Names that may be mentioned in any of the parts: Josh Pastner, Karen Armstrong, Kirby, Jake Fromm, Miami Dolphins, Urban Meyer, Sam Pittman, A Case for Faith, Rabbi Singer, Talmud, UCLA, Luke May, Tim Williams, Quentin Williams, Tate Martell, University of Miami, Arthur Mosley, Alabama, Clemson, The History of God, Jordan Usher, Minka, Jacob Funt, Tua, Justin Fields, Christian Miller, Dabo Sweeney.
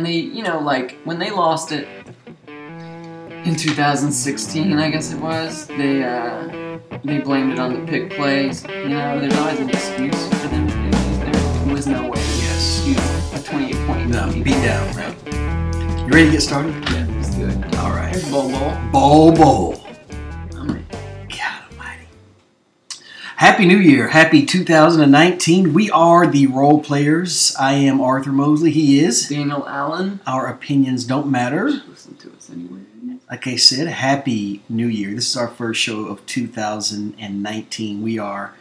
And they, you know, like, when they lost it in 2016, I guess it was, they blamed it on the pick plays. You know, there's always an excuse for them to do this. There was no way to get, you know, a 28-point. No, beat down, right? You ready to get started? Yeah, let's do it. All right. Here's Bowl Bowl. Bowl Bowl. I'm ready. God almighty. Happy New Year. Happy 2019. We are the role players. I am Arthur Mosley. He is Daniel Allen. Our opinions don't matter. Listen to us anyway. Like I said, Happy New Year. This is our first show of 2019. We are,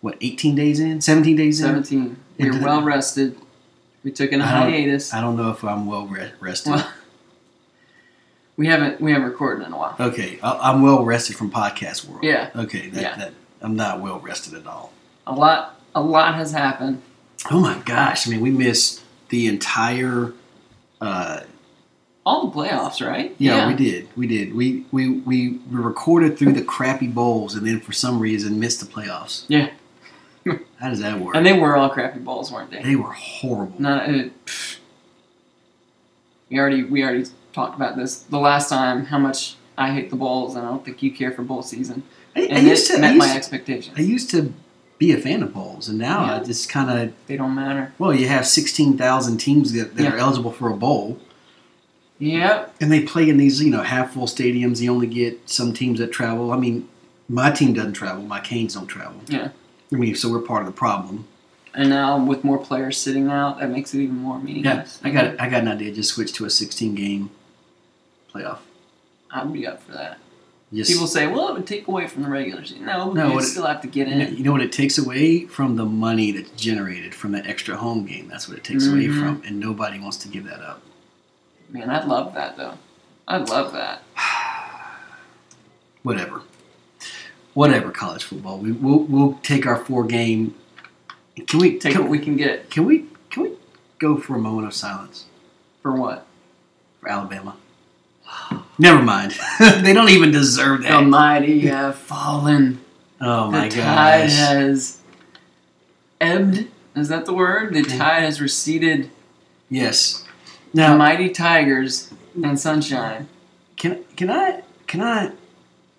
what, 18 days in? 17 days in? 17. We're well rested. We took a hiatus. I don't know if I'm well rested. Well, we haven't recorded in a while. Okay. I'm well rested from podcast world. Yeah. Okay. That I'm not well rested at all. A lot has happened. Oh, my gosh. I mean, we missed the entire... all the playoffs, right? Yeah, we did. We recorded through the crappy bowls and then for some reason missed the playoffs. Yeah. How does that work? And they were all crappy bowls, weren't they? They were horrible. We already talked about this the last time, how much I hate the bowls, and I don't think you care for bowl season. I used to, my expectations. I used to be a fan of bowls, and now I just kind of... They don't matter. Well, you have 16,000 teams that are eligible for a bowl. Yep. And they play in these, you know, half-full stadiums. You only get some teams that travel. I mean, my team doesn't travel. My Canes don't travel. Yeah. I mean, so we're part of the problem. And now with more players sitting out, that makes it even more meaningless. Yeah, I got an idea. Just switch to a 16-game playoff. I'd be up for that. Yes. People say, well, it would take away from the regular season. No, you still have to get in. You know what it takes away? From the money that's generated from that extra home game. That's what it takes away from, and nobody wants to give that up. Man, I'd love that, though. I'd love that. Whatever, college football. We'll take our 4-game. Can we take what we can get? Can we go for a moment of silence? For what? For Alabama. Never mind. They don't even deserve that. The mighty have fallen. Oh my gosh. The tide has ebbed. Is that the word? The tide has receded. Yes. Now, mighty tigers and sunshine. Can I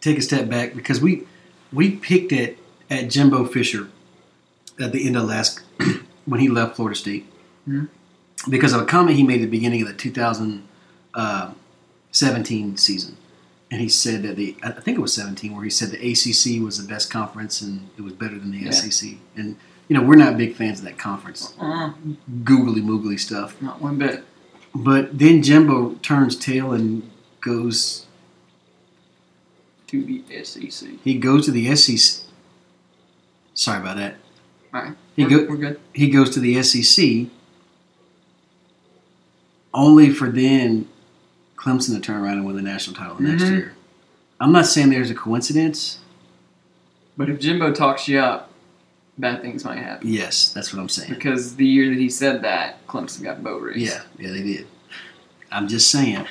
take a step back, because we picked it at Jimbo Fisher at the end of last when he left Florida State because of a comment he made at the beginning of the 2017 season, and he said that I think it was 17 where he said the ACC was the best conference and it was better than the SEC. And you know, we're not big fans of that conference googly moogly stuff. Not one bit. But then Jimbo turns tail and goes to the SEC. He goes to the SEC. Sorry about that. All right. We're good. He goes to the SEC, only for then Clemson to turn around and win the national title next year. I'm not saying there's a coincidence. But if Jimbo talks you up, bad things might happen. Yes, that's what I'm saying. Because the year that he said that, Clemson got boat raced. Yeah, they did. I'm just saying.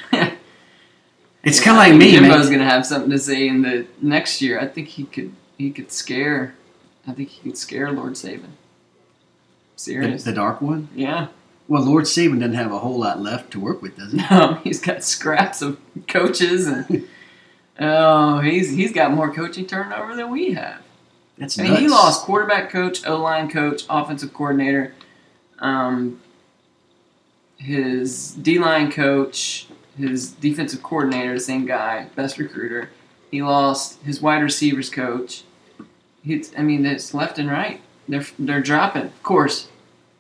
It's kind of like me, man. Jimbo's going to have something to say in the next year. I think he could scare Lord Saban. Serious. The dark one? Yeah. Well, Lord Saban doesn't have a whole lot left to work with, does he? No, he's got scraps of coaches, and he's got more coaching turnover than we have. That's nuts. I mean, he lost quarterback coach, O-line coach, offensive coordinator, his D-line coach, his defensive coordinator, the same guy, best recruiter. He lost his wide receivers coach. It's left and right. They're dropping. Of course,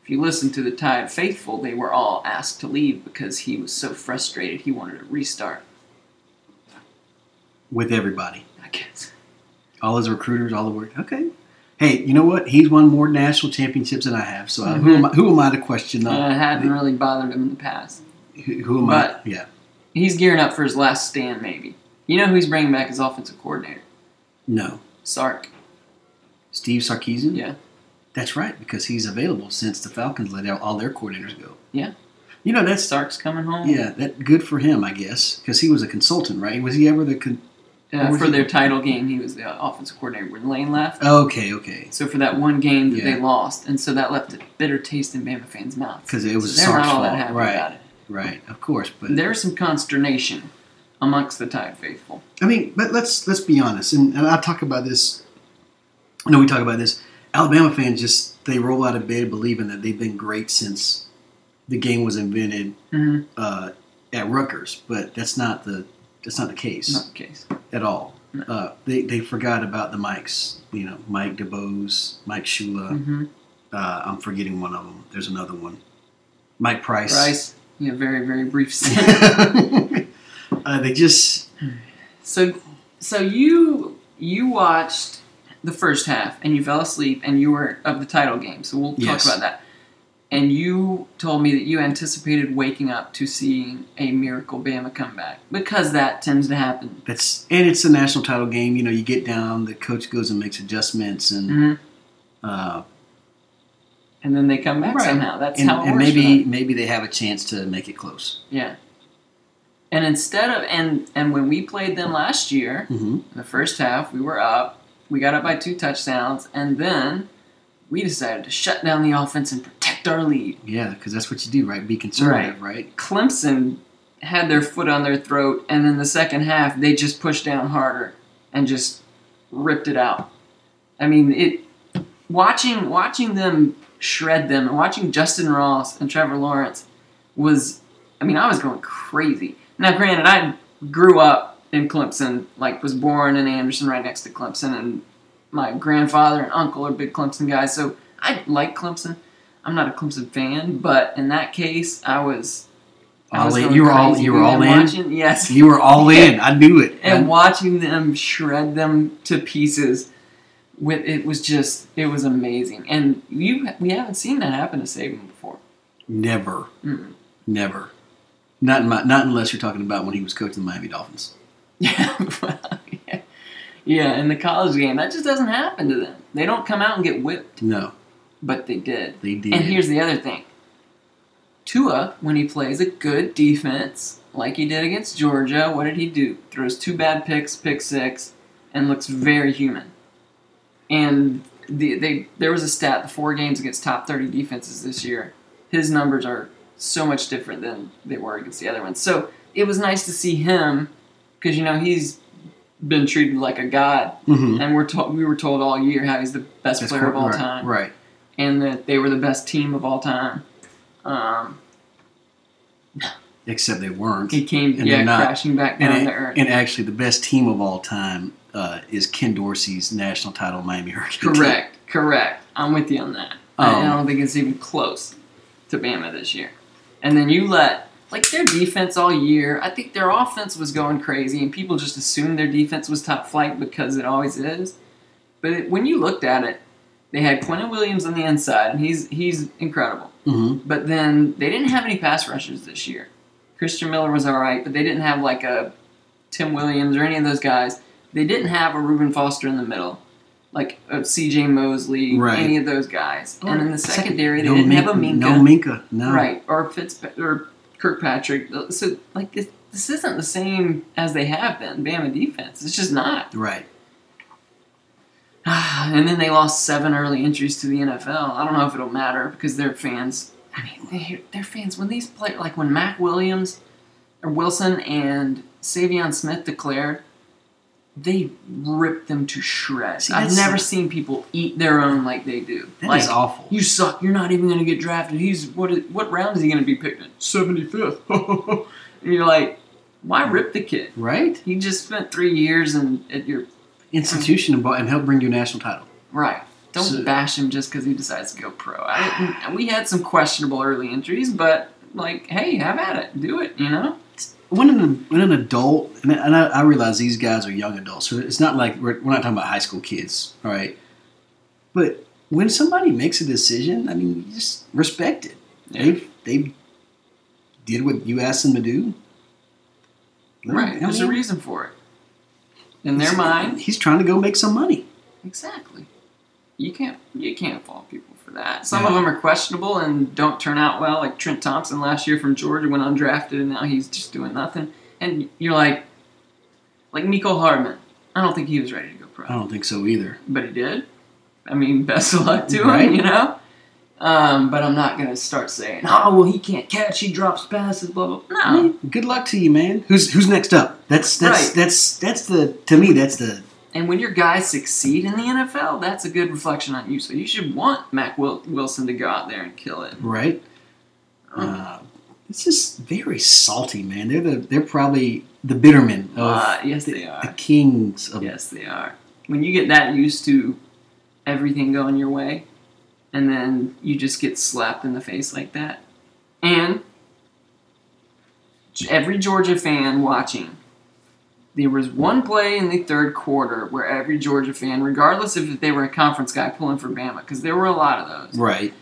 if you listen to the Tide faithful, they were all asked to leave because he was so frustrated he wanted to restart. With everybody. I guess. All his recruiters, all the work. Okay. Hey, you know what? He's won more national championships than I have, so who am I to question that? I haven't really bothered him in the past. Who am I? Yeah. He's gearing up for his last stand, maybe. You know who he's bringing back as offensive coordinator? No. Sark. Steve Sarkisian? Yeah. That's right, because he's available since the Falcons let out all their coordinators go. Yeah. You know, that's... Sark's coming home. Yeah, good for him, I guess, because he was a consultant, right? Was he ever the... for their title game, he was the offensive coordinator when Lane left. Okay. So for that one game that they lost, and so that left a bitter taste in Bama fans' mouths. Because it was Sark's fault, right? About it. Right, of course. But there's some consternation amongst the Tide faithful. I mean, but let's be honest, and I talk about this. I know we talk about this. Alabama fans they roll out of bed believing that they've been great since the game was invented at Rutgers, but that's not the case. Not the case at all. No. They forgot about the Mikes. You know, Mike DeBose, Mike Shula. Mm-hmm. I'm forgetting one of them. There's another one. Mike Price. Price. Yeah, very, very brief stint. They just... So you watched the first half, and you fell asleep, and you were of the title game. So we'll talk about that. And you told me that you anticipated waking up to seeing a miracle Bama comeback, because that tends to happen. And it's a national title game. You know, you get down, the coach goes and makes adjustments, and... Mm-hmm. And then they come back somehow. That's how it works. And maybe they have a chance to make it close. Yeah. And when we played them last year, in the first half, we were up. We got up by 2 touchdowns. And then we decided to shut down the offense and protect our lead. Yeah, because that's what you do, right? Be conservative, right? Clemson had their foot on their throat. And then the second half, they just pushed down harder and just ripped it out. I mean, watching them... shred them, and watching Justin Ross and Trevor Lawrence I was going crazy. Now, granted, I grew up in Clemson, was born in Anderson right next to Clemson, and my grandfather and uncle are big Clemson guys, so I like Clemson. I'm not a Clemson fan, but in that case, You were all in? Yes. You were all in. I knew it. And watching them shred them to pieces... It was amazing, and we haven't seen that happen to Saban before. Never, never. Not unless you're talking about when he was coaching the Miami Dolphins. Yeah. In the college game, that just doesn't happen to them. They don't come out and get whipped. No, but they did. And here's the other thing: Tua, when he plays a good defense, like he did against Georgia, what did he do? Throws 2 bad picks, pick 6, and looks very human. And there was a stat, the 4 games against top 30 defenses this year, his numbers are so much different than they were against the other ones. So it was nice to see him, because, you know, he's been treated like a god. Mm-hmm. And we were told all year how he's the best player of all time. Right. And that they were the best team of all time. Except they weren't. He came crashing back down to earth. And actually the best team of all time is Ken Dorsey's national title, Miami Hurricane. Correct. I'm with you on that. I don't think it's even close to Bama this year. And then you their defense all year, I think their offense was going crazy, and people just assumed their defense was top flight because it always is. But when you looked at it, they had Quentin Williams on the inside, and he's incredible. Mm-hmm. But then they didn't have any pass rushers this year. Christian Miller was all right, but they didn't have a Tim Williams or any of those guys. They didn't have a Reuben Foster in the middle, like a C.J. Mosley, any of those guys. And in the secondary, they didn't have a Minka. No Minka, no. Right, or Kirkpatrick. So, this isn't the same as they have been, Bama defense. It's just not. Right. And then they lost 7 early entries to the NFL. I don't know if it'll matter because their fans... their fans, when these players, when Mac Williams or Wilson and Savion Smith declared, they ripped them to shreds. I've never seen people eat their own like they do. That is awful. You suck. You're not even going to get drafted. What round is he going to be picked in? 75th. And you're like, why rip the kid? Right. He just spent 3 years at your institution and helped bring you a national title. Right. Don't bash him just because he decides to go pro. We had some questionable early entries, but, hey, have at it. Do it, you know? When an adult, and I realize these guys are young adults, so it's not like we're not talking about high school kids, all right? But when somebody makes a decision, you just respect it. Yeah. They did what you asked them to do. Right. There's a reason for it. In their mind. He's trying to go make some money. Exactly. You can't fault people for that. Some of them are questionable and don't turn out well, like Trent Thompson last year from Georgia went undrafted, and now he's just doing nothing. And you're like Mecole Hardman. I don't think he was ready to go pro. I don't think so either. But he did. Best of luck to him, you know? But I'm not going to start saying, oh, well, he can't catch, he drops passes, blah, blah, blah. No. Man, good luck to you, man. Who's next up? That's, to me, that's the... And when your guys succeed in the NFL, that's a good reflection on you. So you should want Mac Wilson to go out there and kill it. Right. It's just very salty, man. They're probably the bittermen of the kings of... Yes, they are. When you get that used to everything going your way, and then you just get slapped in the face like that. And every Georgia fan watching, there was one play in the third quarter where every Georgia fan, regardless if they were a conference guy pulling for Bama, because there were a lot of those, right,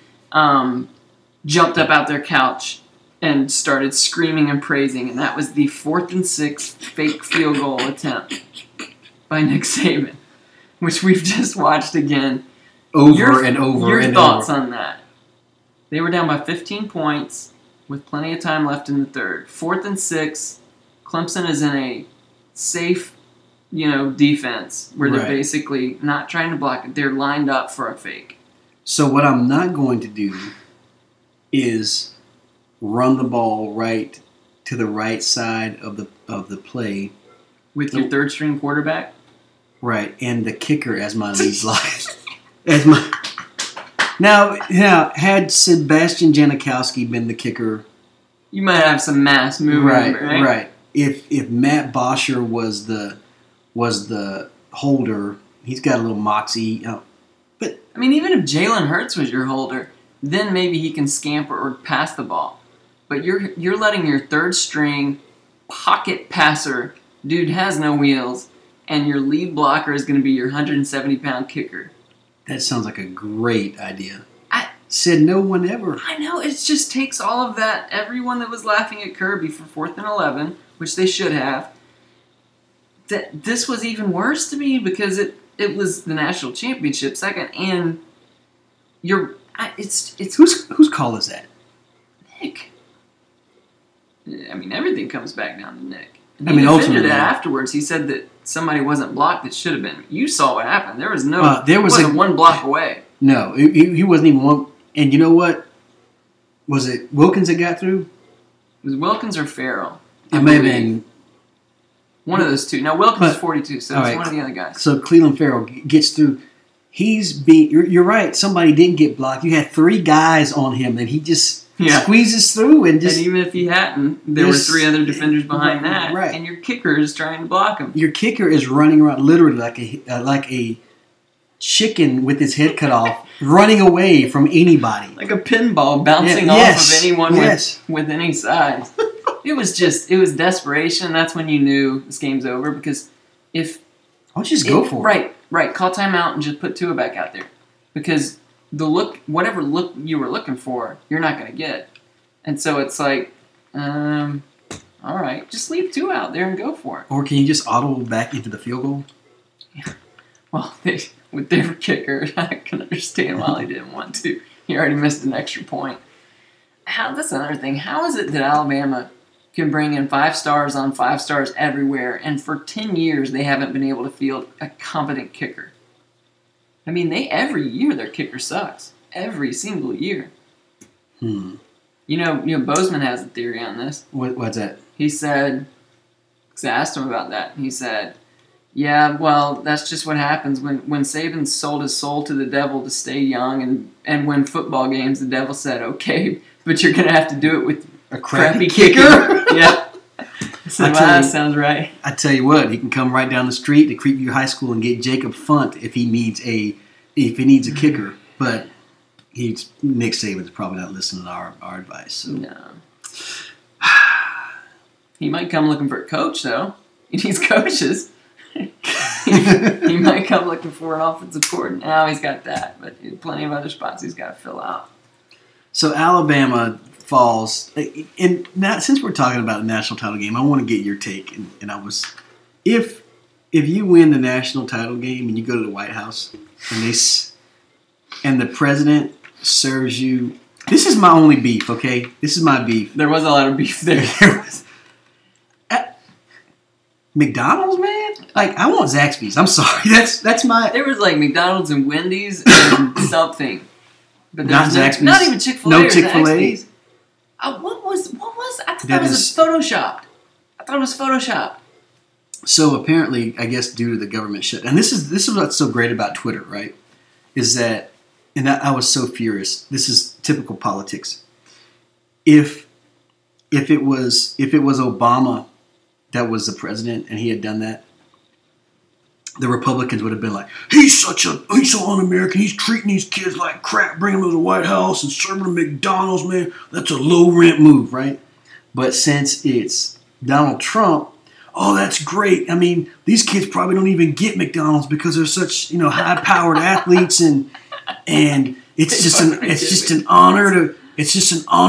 jumped up out their couch and started screaming and praising. And that was the 4th and 6 fake field goal attempt by Nick Saban, which we've just watched again. Your thoughts on that? They were down by 15 points with plenty of time left in the third. 4th and 6, Clemson is in a safe, defense where they're basically not trying to block it. They're lined up for a fake. So what I'm not going to do is run the ball right to the right side of the play. With your third string quarterback? Right, and the kicker as my lead lies. Now, had Sebastian Janikowski been the kicker, you might have some mass movement. Right. If Matt Bosher was the holder, he's got a little moxie. But I mean, even if Jalen Hurts was your holder, then maybe he can scamper or pass the ball. But you're letting your third string pocket passer, dude has no wheels, and your lead blocker is going to be your 170-pound kicker. That sounds like a great idea. I said no one ever. I know. It just takes all of that. Everyone that was laughing at Kirby for 4th and 11, which they should have, that this was even worse to me because it was the national championship second, and it's whose call is that? Nick. I mean, everything comes back down to Nick. I mean, ultimately, that afterwards, he said that somebody wasn't blocked that should have been. You saw what happened. There was no. There wasn't one block away. No, he wasn't even one. And you know what? Was it Wilkins that got through? It was Wilkins or Farrell? It may have been one of those two. Now Wilkins is 42, so it's one of the other guys. So Cleveland Farrell gets through. You're right. Somebody didn't get blocked. You had 3 guys on him, and he just. Yeah. Squeezes through and even if he hadn't, there were 3 other defenders behind that, right. And your kicker is trying to block him. Your kicker is running around literally like a chicken with his head cut off, running away from anybody, like a pinball bouncing off of anyone with any size. It was desperation. That's when you knew this game's over because why don't you just go for it? Right. Call timeout and just put Tua back out there because. The look, whatever look you were looking for, you're not going to get. And so it's like, all right, just leave Tua out there and go for it. Or can you just audible back into the field goal? Yeah. Well, with their kicker, I can understand why he didn't want to. He already missed an extra point. That's another thing. How is it that Alabama can bring in 5 stars on 5 stars everywhere, and for 10 years they haven't been able to field a competent kicker? I mean, every year their kicker sucks. Every single year. You know, Bozeman has a theory on this. What's that? He said, because I asked him about that, he said, yeah, well, that's just what happens. When Saban sold his soul to the devil to stay young and win football games, the devil said, okay, but you're going to have to do it with a crappy kicker. Yeah. So that sounds right. I tell you what, he can come right down the street to Creekview High School and get Jacob Funt if he needs a kicker. But Nick Saban's probably not listening to our advice. So. No. He might come looking for a coach though. He needs coaches. he might come looking for an offensive coordinator. Now he's got that, but plenty of other spots he's got to fill out. So Alabama. Falls, and now, since we're talking about a national title game, I want to get your take. And I was, if you win the national title game and you go to the White House and the president serves you, this is my only beef. Okay, this is my beef. There was a lot of beef there. McDonald's, man. Like I want Zaxby's. I'm sorry. That's my. There was like McDonald's and Wendy's and something. But not Zaxby's. Not even Chick-fil-A. No Chick-fil-A. What was? I thought that was photoshopped. I thought it was photoshopped. So apparently, I guess due to the government shutdown, and this is what's so great about Twitter, right? Is that, and I was so furious. This is typical politics. If it was Obama that was the president and he had done that, the Republicans would have been like, he's so un-American. He's treating these kids like crap, bringing them to the White House and serving them McDonald's, man. That's a low-rent move, right? But since it's Donald Trump, oh, that's great. I mean, these kids probably don't even get McDonald's because they're such, high-powered athletes, and it's just an honor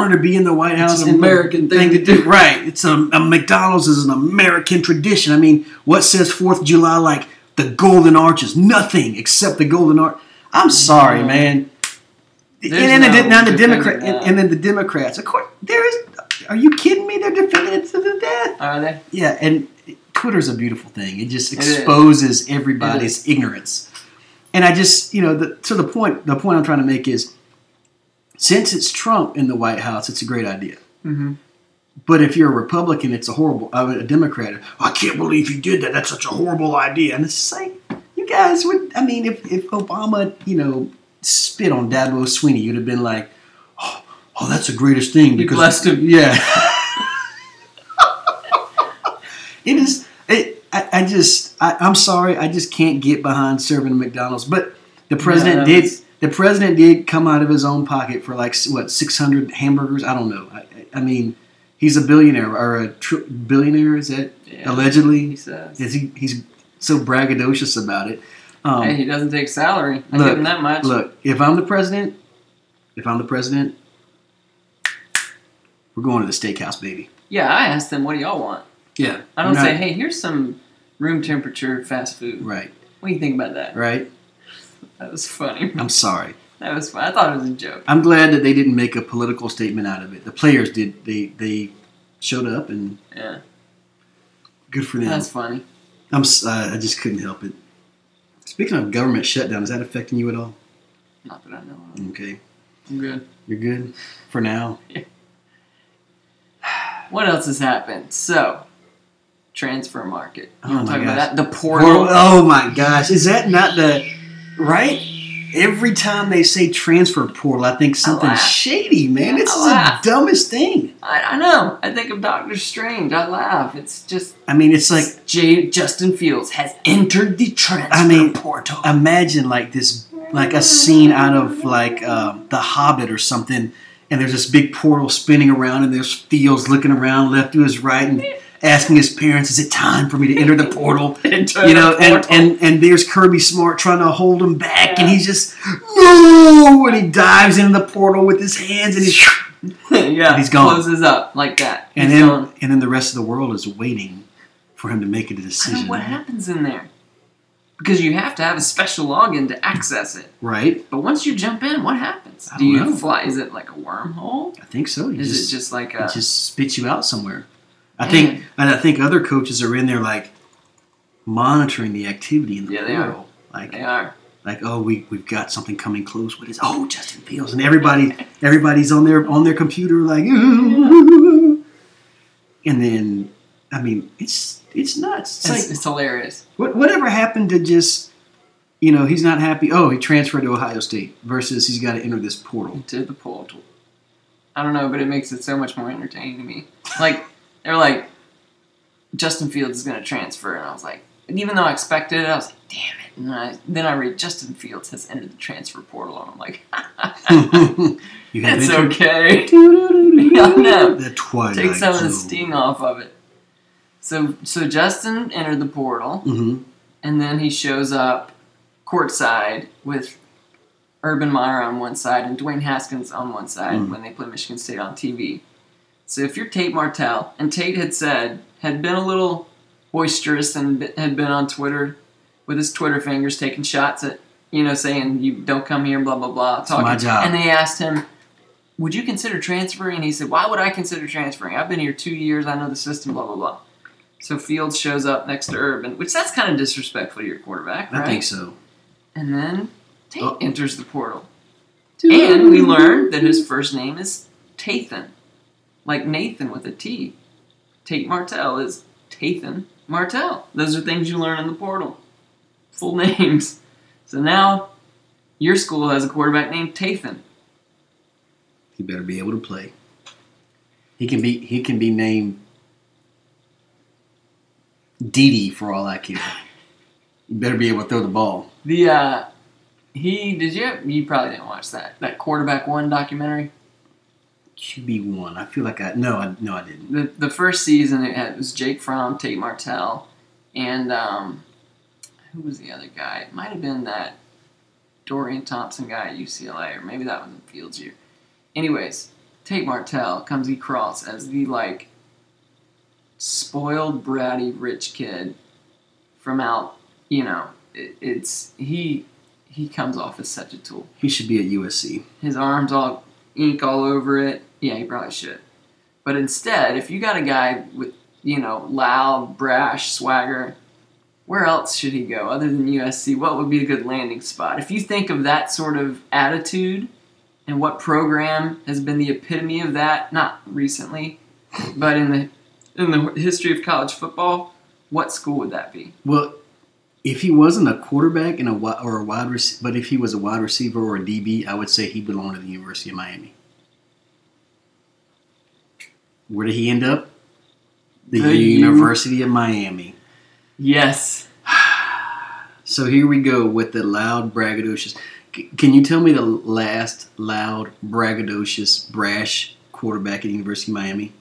to be in the White House. It's an American thing to do. Right. It's a McDonald's is an American tradition. I mean, what says 4th of July like the Golden Arches? Nothing except the Golden Arch. I'm sorry, man. And then the Democrats, of course, there is. Are you kidding me? They're defending it to the death. Are they? Yeah, and Twitter's a beautiful thing. It just exposes everybody's ignorance. And I just, to the point I'm trying to make is, since it's Trump in the White House, it's a great idea. Mm-hmm. But if you're a Republican, it's a Democrat. I can't believe you did that. That's such a horrible idea. And it's just like, you guys would, I mean, if Obama, spit on Dabo Sweeney, you'd have been like, oh, that's the greatest thing. Because you blessed him. Yeah. It is, I'm sorry. I just can't get behind serving McDonald's. But the president did come out of his own pocket for 600 hamburgers? I don't know. I mean, he's a billionaire or a billionaire, is that allegedly? He says. He's so braggadocious about it. Hey, he doesn't take salary. I give him that much. Look, if I'm the president, we're going to the steakhouse, baby. Yeah, I asked them, what do y'all want? Yeah. I don't say, hey, here's some room temperature fast food. Right. What do you think about that? Right. That was funny. I'm sorry. That was fun. I thought it was a joke. I'm glad that they didn't make a political statement out of it. The players did. They showed up and good for them. That's funny. I just couldn't help it. Speaking of government shutdown, is that affecting you at all? Not that I know of. Okay. I'm good. You're good for now. Yeah. What else has happened? So. Transfer market. You want to talk about that? The portal. Oh my gosh! Is that not the right? Every time they say transfer portal, I think something's shady, man. This is the dumbest thing. I know. I think of Doctor Strange. I laugh. It's just. I mean, it's like Justin Fields has entered the transfer portal. Imagine like a scene out of The Hobbit or something, and there's this big portal spinning around, and there's Fields looking around left to his right and asking his parents, "Is it time for me to enter the portal?" And there's Kirby Smart trying to hold him back, and he's just no, and he dives into the portal with his hands, and he's gone. Closes up like that, and then the rest of the world is waiting for him to make a decision. I don't know what happens in there? Because you have to have a special login to access it, right? But once you jump in, what happens? Do you fly? Is it like a wormhole? I think so. It just spits you out somewhere. I think other coaches are in there like monitoring the activity in the portal. They are. Like, oh, we've got something coming close. What is? Oh, Justin Fields, and everybody's on their computer like, ooh. And then I mean, it's nuts. It's hilarious. Whatever happened to just he's not happy. Oh, he transferred to Ohio State versus he's got to enter this portal. Into the portal. I don't know, but it makes it so much more entertaining to me. Like. They were like, Justin Fields is going to transfer. And I was like, and even though I expected it, I was like, damn it. And then I read, Justin Fields has entered the transfer portal. And I'm like, it's okay. The Twilight Zone. Take some of the sting off of it. So Justin entered the portal. Mm-hmm. And then he shows up courtside with Urban Meyer on one side and Dwayne Haskins on one side when they play Michigan State on TV. So if you're Tate Martell, and Tate had been a little boisterous and had been on Twitter with his Twitter fingers taking shots at, saying, you don't come here, blah, blah, blah. It's my job. And they asked him, would you consider transferring? And he said, why would I consider transferring? I've been here 2 years. I know the system, blah, blah, blah. So Fields shows up next to Urban, which that's kind of disrespectful to your quarterback, right? I think so. And then Tate enters the portal. And we learned that his first name is Tathan, like Nathan with a T. Tate Martell is Tathan Martell. Those are things you learn in the portal. Full names. So now your school has a quarterback named Tathan. He better be able to play. He can be named Didi for all I care. You better be able to throw the ball. You probably didn't watch that Quarterback One documentary. QB1. I feel like I didn't. The first season it was Jake Fromm, Tate Martell, and who was the other guy? It might have been that Dorian Thompson guy at UCLA, or maybe that was in Fields' year. Anyways, Tate Martell comes across as the like spoiled, bratty, rich kid from out. You know, he comes off as such a tool. He should be at USC. His arms all. Ink all over it. Yeah, he probably should. But instead, if you got a guy with, loud, brash swagger, where else should he go other than USC? What would be a good landing spot? If you think of that sort of attitude and what program has been the epitome of that, not recently, but in the history of college football, what school would that be? Well, if he wasn't a quarterback but if he was a wide receiver or a DB, I would say he belonged to the University of Miami. Where did he end up? The University of Miami. Yes. So here we go with the loud, braggadocious. Can you tell me the last loud, braggadocious, brash quarterback at the University of Miami?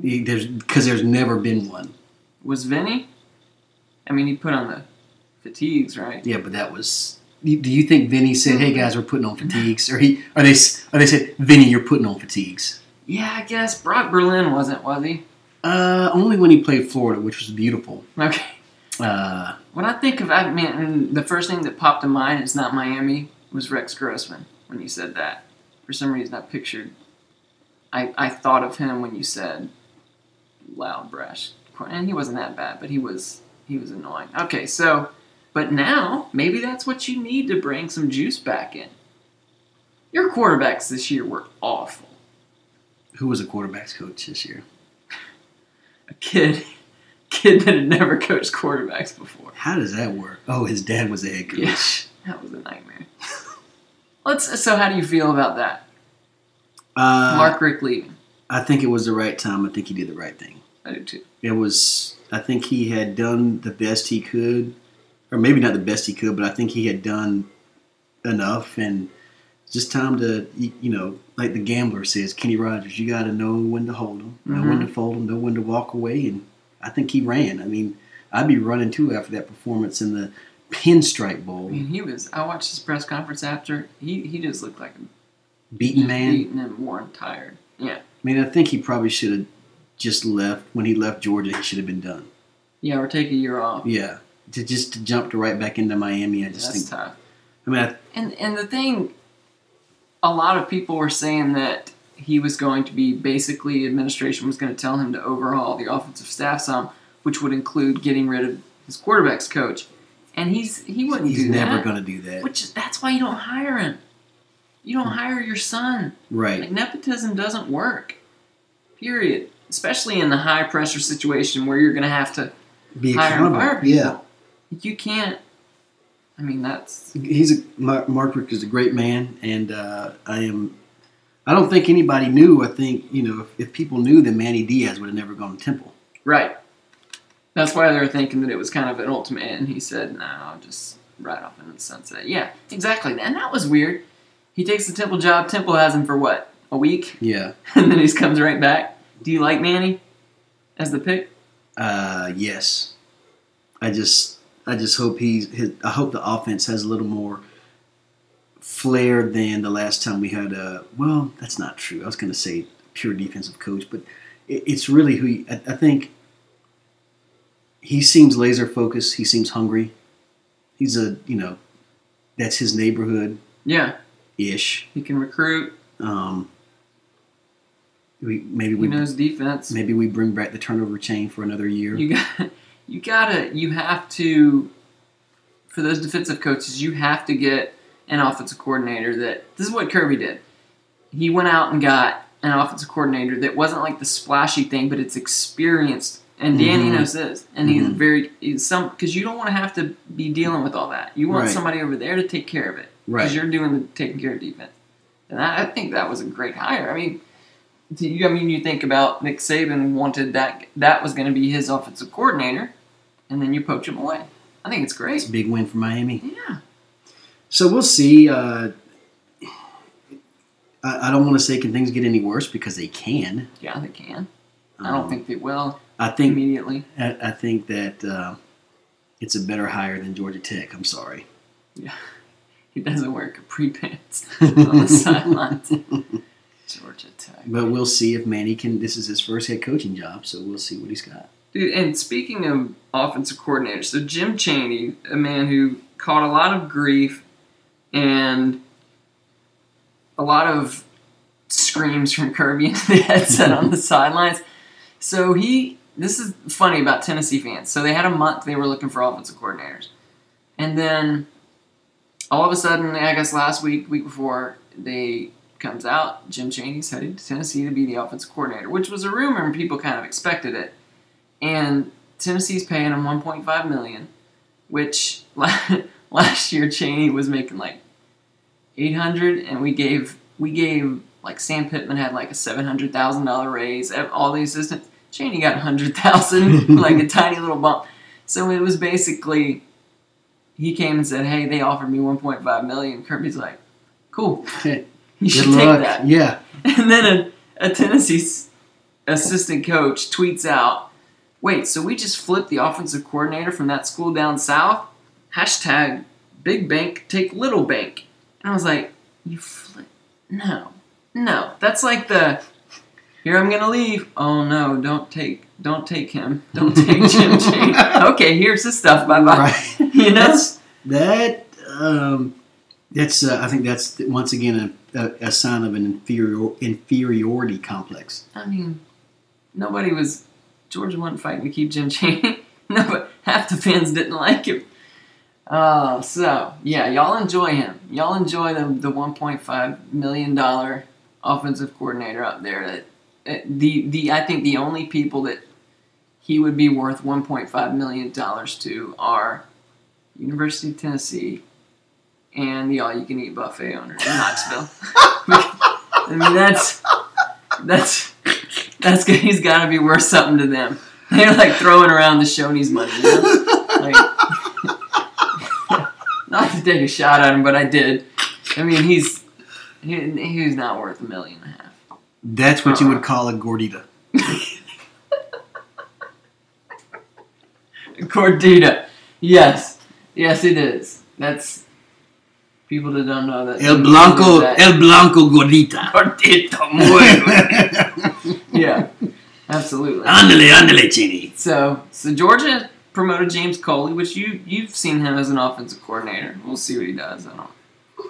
Because there's never been one. Was Vinny? I mean, he put on the fatigues, right? Yeah, but that was. Do you think Vinny said, "Hey guys, we're putting on fatigues," or they said, "Vinny, you're putting on fatigues"? Yeah, I guess Brock Berlin wasn't, was he? Only when he played Florida, which was beautiful. Okay. When I think of, the first thing that popped to mind is not Miami. Was Rex Grossman when you said that? For some reason, I pictured. I thought of him when you said, "Loud, brash." And he wasn't that bad, but he was annoying. Okay, so, but now, maybe that's what you need to bring some juice back in. Your quarterbacks this year were awful. Who was a quarterback's coach this year? A kid that had never coached quarterbacks before. How does that work? Oh, his dad was a head coach. Yeah, that was a nightmare. So how do you feel about that? Mark Richt leaving. I think it was the right time. I think he did the right thing. I do too. I think he had done the best he could, or maybe not the best he could, but I think he had done enough, and just time to, like the gambler says, Kenny Rogers, you got to know when to hold him, know when to fold him, know when to walk away, and I think he ran. I mean, I'd be running too after that performance in the Pinstripe Bowl. I mean, I watched his press conference after. He just looked like a beaten man. Beaten and worn, tired. Yeah. I mean, I think he probably should have just left. When he left Georgia, he should have been done. Yeah, or take a year off. Yeah, to jump right back into Miami, I think that's tough. I mean, and the thing, a lot of people were saying that he was going to be basically administration was going to tell him to overhaul the offensive staff some, which would include getting rid of his quarterback's coach, and he wouldn't do that. He's never going to do that. That's why you don't hire him. You don't hire your son. Right. Like, nepotism doesn't work. Period. Especially in the high-pressure situation where you're going to have to be accountable. Hire people. Yeah. You can't. I mean, that's... Mark Richt is a great man, and I don't think anybody knew. I think, if people knew, then Manny Diaz would have never gone to Temple. Right. That's why they were thinking that it was kind of an ultimate, and he said, no, I'll just ride off into the sunset. Yeah, exactly. And that was weird. He takes the Temple job. Temple has him for, what, a week? Yeah. And then he comes right back. Do you like Manny as the pick? Yes. I just hope I hope the offense has a little more flair than the last time we had well, that's not true. I was going to say pure defensive coach, but it's really who I think he seems laser focused. He seems hungry. He's that's his neighborhood. Yeah. Ish. He can recruit. He knows defense. Maybe we bring back the turnover chain for another year. You have to for those defensive coaches, you have to get an offensive coordinator that – this is what Kirby did. He went out and got an offensive coordinator that wasn't like the splashy thing, but it's experienced. And Danny knows this. And he's very – because you don't want to have to be dealing with all that. You want somebody over there to take care of it. Right. Because you're doing the taking care of defense. And I think that was a great hire. I mean, you think about Nick Saban wanted that was going to be his offensive coordinator, and then you poach him away. I think it's great. It's a big win for Miami. Yeah. So we'll see. I don't want to say can things get any worse because they can. Yeah, they can. I don't think they will. I think immediately. I think that it's a better hire than Georgia Tech. I'm sorry. Yeah. He doesn't wear capri pants on the sidelines. Georgia Tech. But we'll see if Manny can. This is his first head coaching job, so we'll see what he's got. Dude, and speaking of offensive coordinators, so Jim Chaney, a man who caught a lot of grief and a lot of screams from Kirby into the headset on the sidelines. So this is funny about Tennessee fans. So they had a month they were looking for offensive coordinators. And then all of a sudden, I guess last week, week before, they comes out, Jim Chaney's headed to Tennessee to be the offensive coordinator, which was a rumor and people kind of expected it. And Tennessee's paying him $1.5 million, which last year Chaney was making like $800,000, and we gave like Sam Pittman had like a $700,000 raise. All the assistants, Chaney got $100,000, like a tiny little bump. So it was basically. He came and said, hey, they offered me $1.5 million. Kirby's like, cool. You should take that. Yeah. And then a Tennessee assistant coach tweets out, wait, so we just flipped the offensive coordinator from that school down south? # big bank, take little bank. And I was like, you flip? No. That's like the, here, I'm going to leave. Oh, no, don't take him. Don't take Jim Chaney. Okay, here's his stuff. Bye-bye. Right. You know? I think that's, once again, a sign of an inferiority complex. I mean, Georgia wasn't fighting to keep Jim Chaney. No, but half the fans didn't like him. Y'all enjoy him. Y'all enjoy the $1.5 million offensive coordinator up there that, I think the only people that he would be worth $1.5 million to are University of Tennessee and the all-you-can-eat buffet owner in Knoxville. I mean, that's good. He's got to be worth something to them. They're like throwing around the Shoney's money. You know? Like, not to take a shot at him, but I did. I mean, he's not worth $1.5 million. That's what you would call a gordita. Gordita. Yes, it is. That's people that don't know that. El Blanco Gordita. Gordita, muy. Yeah, absolutely. Ándale, Chini. So Georgia promoted James Coley, which you've seen him as an offensive coordinator. We'll see what he does.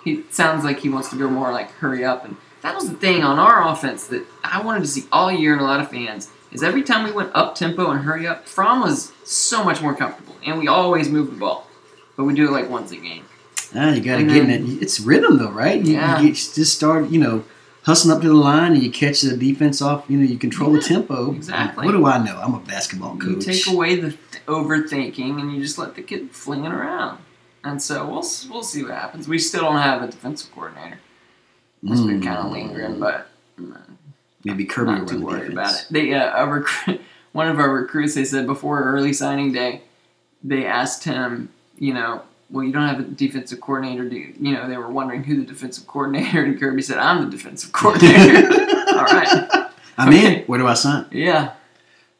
He sounds like he wants to go more like hurry up, and that was the thing on our offense that I wanted to see all year in a lot of fans. Is every time we went up-tempo and hurry-up, Fromm was so much more comfortable, and we always moved the ball. But we do it like once a game. You got to get in it. It's rhythm, though, right? You just start, hustling up to the line, and you catch the defense off. You control the tempo. Exactly. What do I know? I'm a basketball coach. You take away the overthinking, and you just let the kid fling it around. And so we'll see what happens. We still don't have a defensive coordinator. It's been kind of lingering, but... Maybe Kirby will run the defense. About it. They, one of our recruits, they said before early signing day, they asked him, you don't have a defensive coordinator, do you? They were wondering who the defensive coordinator, and Kirby said, I'm the defensive coordinator. All right. I'm in. Where do I sign? Yeah.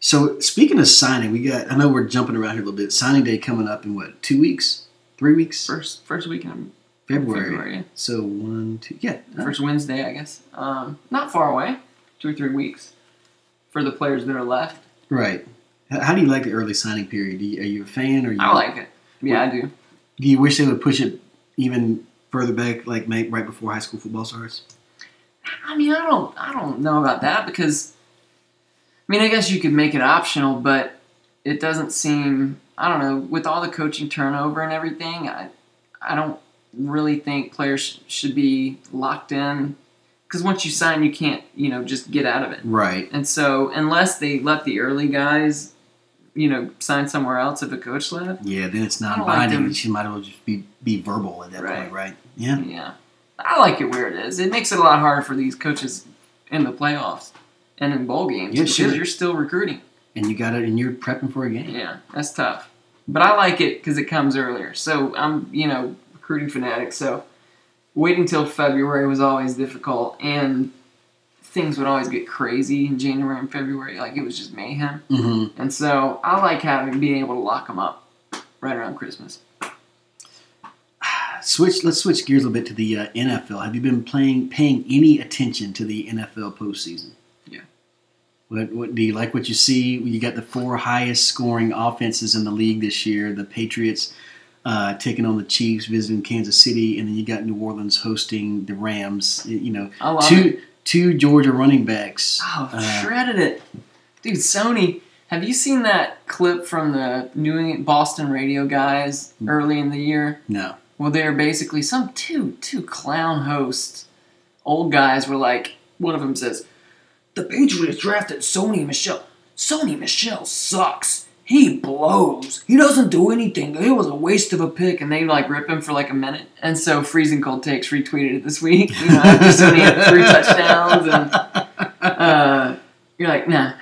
So speaking of signing, I know we're jumping around here a little bit. Signing day coming up in what, 2 weeks? 3 weeks? First weekend. February. Yeah. So 1, 2, yeah. First Wednesday, I guess. Not far away. 2 or 3 weeks for the players that are left. Right. How do you like the early signing period? Are you a fan? I like it. Yeah, I do. Do you wish they would push it even further back, like right before high school football starts? I mean, I don't know about that because, I guess you could make it optional, but it doesn't seem, I don't know, with all the coaching turnover and everything, I don't really think players should be locked in. Because once you sign, you can't, you know, just get out of it. Right. And so unless they let the early guys, you know, sign somewhere else if a coach left. Yeah, then it's non-binding. Like she might as well just be verbal at that point, right? Yeah. Yeah. I like it where it is. It makes it a lot harder for these coaches in the playoffs and in bowl games because you're still recruiting. And you got it, and you're prepping for a game. Yeah, that's tough. But I like it because it comes earlier. So I'm, you know, recruiting fanatic, so waiting till February was always difficult, and things would always get crazy in January and February. Like, it was just mayhem. Mm-hmm. And so I like being able to lock them up right around Christmas. Let's switch gears a little bit to the NFL. Have you been paying any attention to the NFL postseason? Yeah. What do you like what you see? You got the four highest scoring offenses in the league this year. The Patriots taking on the Chiefs, visiting Kansas City, and then you got New Orleans hosting the Rams. You know, two Georgia running backs. Oh, shredded it, dude. Sony, have you seen that clip from the New England Boston radio guys early in the year? No. Well, they're basically some two clown hosts. Old guys were like, one of them says, "The Patriots drafted Sony Michel. Sony Michel sucks. He blows. He doesn't do anything. It was a waste of a pick." And they, like, rip him for, like, a minute. And so Freezing Cold Takes retweeted it this week. You know, after Sony had 3 touchdowns. And you're like, nah.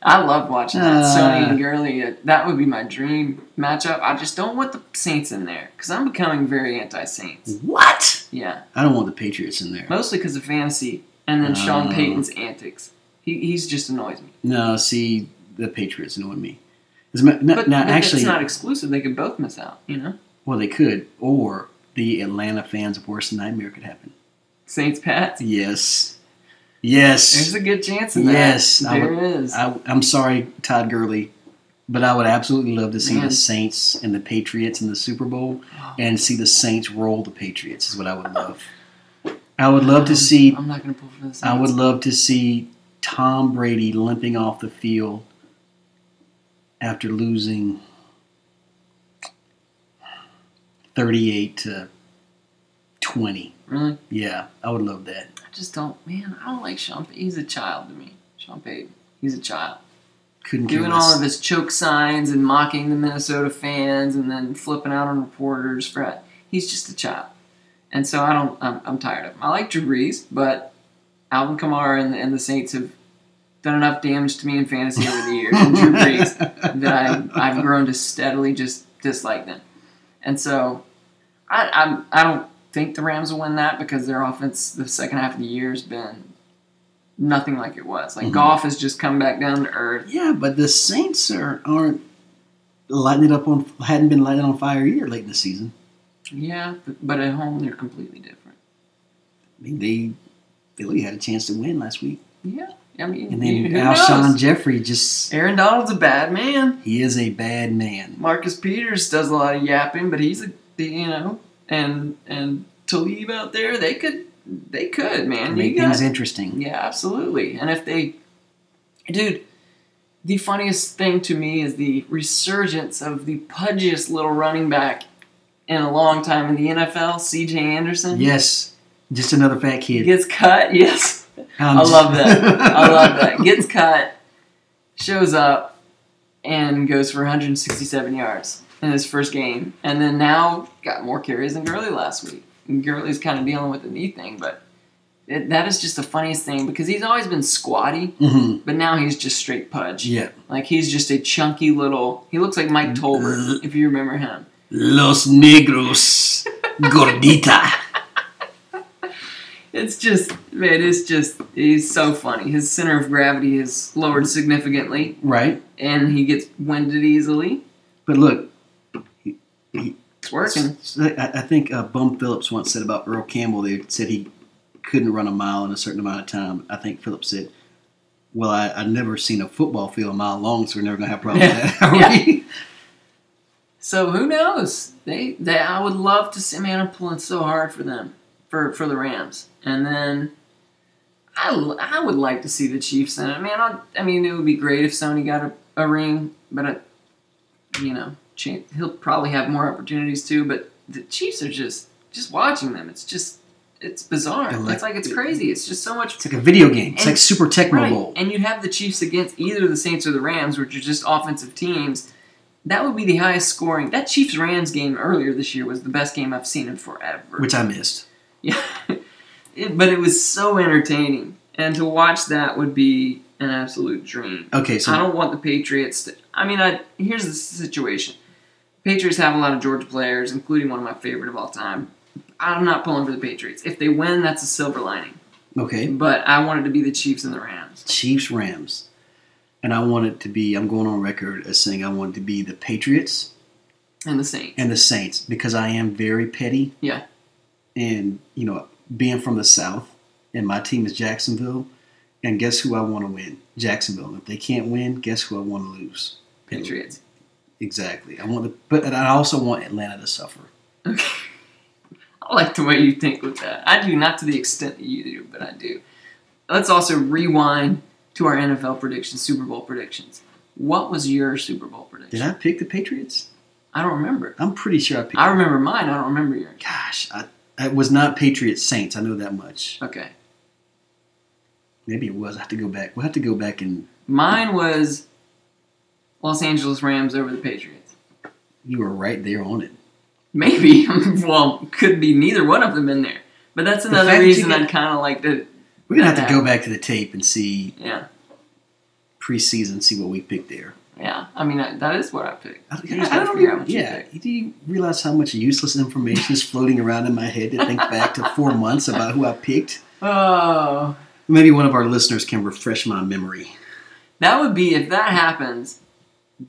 I love watching that. Sony and Gurley, that would be my dream matchup. I just don't want the Saints in there because I'm becoming very anti-Saints. What? Yeah. I don't want the Patriots in there. Mostly because of fantasy and then Sean Payton's antics. He's just annoys me. No, see, the Patriots annoy me. But actually, it's not exclusive. They could both miss out, you know? Well, they could, or the Atlanta fans' worst nightmare could happen. Saints-Pats? Yes. There's a good chance of that. Yes. There is. I'm sorry, Todd Gurley, but I would absolutely love to see the Saints and the Patriots in the Super Bowl and see the Saints roll the Patriots is what I would love. I would love to see... I'm not going to pull for the Saints. I would love to see Tom Brady limping off the field after losing 38-20. Really? Yeah, I would love that. I just don't, man. I don't like Sean Payton. He's a child to me. Sean Payton. He's a child. Couldn't give us. Doing all of his choke signs and mocking the Minnesota fans and then flipping out on reporters. He's just a child. And so I'm tired of him. I like Drew Brees, but Alvin Kamara and the Saints have done enough damage to me in fantasy over the years, and Drew Brees, that I've grown to steadily just dislike them. And so I don't think the Rams will win that because their offense the second half of the year has been nothing like it was. Like, Goff has just come back down to earth. Yeah, but the Saints aren't hadn't been lighting on fire either late in the season. Yeah, but at home they're completely different. I mean, they really had a chance to win last week. Yeah. I mean, and then Alshon Jeffrey just... Aaron Donald's a bad man. He is a bad man. Marcus Peters does a lot of yapping, but he's and Talib out there, they could, man. Make things interesting. Yeah, absolutely. And if they... Dude, the funniest thing to me is the resurgence of the pudgiest little running back in a long time in the NFL, CJ Anderson. Yes. Just another fat kid. Gets cut, yes. I love that. Gets cut, shows up, and goes for 167 yards in his first game. And then now got more carries than Gurley last week. And Gurley's kind of dealing with the knee thing, but that is just the funniest thing because he's always been squatty, but now he's just straight pudge. Yeah. Like, he's just a chunky little – he looks like Mike Tolbert, if you remember him. Los Negros Gordita. It's just, he's so funny. His center of gravity is lowered significantly. Right. And he gets winded easily. But look. It's working. I think Bum Phillips once said about Earl Campbell, they said he couldn't run a mile in a certain amount of time. I think Phillips said, well, I've never seen a football field a mile long, so we're never going to have a problem with that. Yeah. So who knows? I would love to see, man, I'm pulling so hard for them. For the Rams. And then I would like to see the Chiefs in it. Man, I mean, it would be great if Sony got a a ring, but he'll probably have more opportunities too. But the Chiefs are just watching them. It's bizarre. It's crazy. It's just so much. It's like a video game. It's like Super Tecmo Bowl. And you'd have the Chiefs against either the Saints or the Rams, which are just offensive teams. That would be the highest scoring. That Chiefs-Rams game earlier this year was the best game I've seen in forever. Which I missed. Yeah. But it was so entertaining. And to watch that would be an absolute dream. Okay, so I don't want the Patriots to... here's the situation. Patriots have a lot of Georgia players, including one of my favorite of all time. I'm not pulling for the Patriots. If they win, that's a silver lining. Okay. But I want it to be the Chiefs and the Rams. Chiefs-Rams. And I want it to be, I'm going on record as saying I want it to be the Patriots. And the Saints. Because I am very petty. Yeah. And, being from the South, and my team is Jacksonville, and guess who I want to win? Jacksonville. And if they can't win, guess who I want to lose? Patriots. Exactly. But I also want Atlanta to suffer. Okay. I like the way you think with that. I do, not to the extent that you do, but I do. Let's also rewind to our NFL predictions, Super Bowl predictions. What was your Super Bowl prediction? Did I pick the Patriots? I don't remember. I'm pretty sure I picked I remember mine. I don't remember yours. Gosh, it was not Patriots Saints. I know that much. Okay. Maybe it was. I have to go back. We'll have to go back and... Mine was Los Angeles Rams over the Patriots. You were right there on it. Maybe. Well, could be neither one of them in there. But that's another reason I'd kind of like to... We're going to have to go back to the tape and see... Yeah. Preseason, see what we picked there. Yeah. That is what I picked. I don't figure out what you picked. Do you realize how much useless information is floating around in my head to think back to 4 months about who I picked? Oh. Maybe one of our listeners can refresh my memory. That would be, if that happens, I'm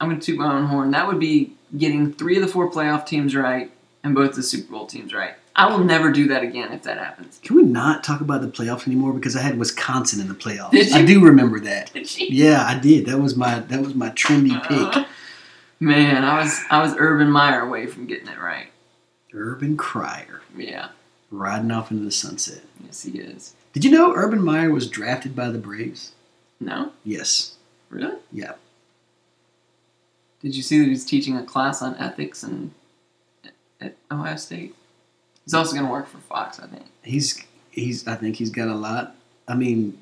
going to toot my own horn. That would be getting 3 of the 4 playoff teams right and both the Super Bowl teams right. I will never do that again if that happens. Can we not talk about the playoffs anymore? Because I had Wisconsin in the playoffs. Did you? I do remember that. Did you? Yeah, I did. That was my trendy pick. Man, I was Urban Meyer away from getting it right. Urban Cryer. Yeah. Riding off into the sunset. Yes, he is. Did you know Urban Meyer was drafted by the Braves? No. Yes. Really? Yeah. Did you see that he's teaching a class on ethics at Ohio State? He's also going to work for Fox, I think. I think he's got a lot.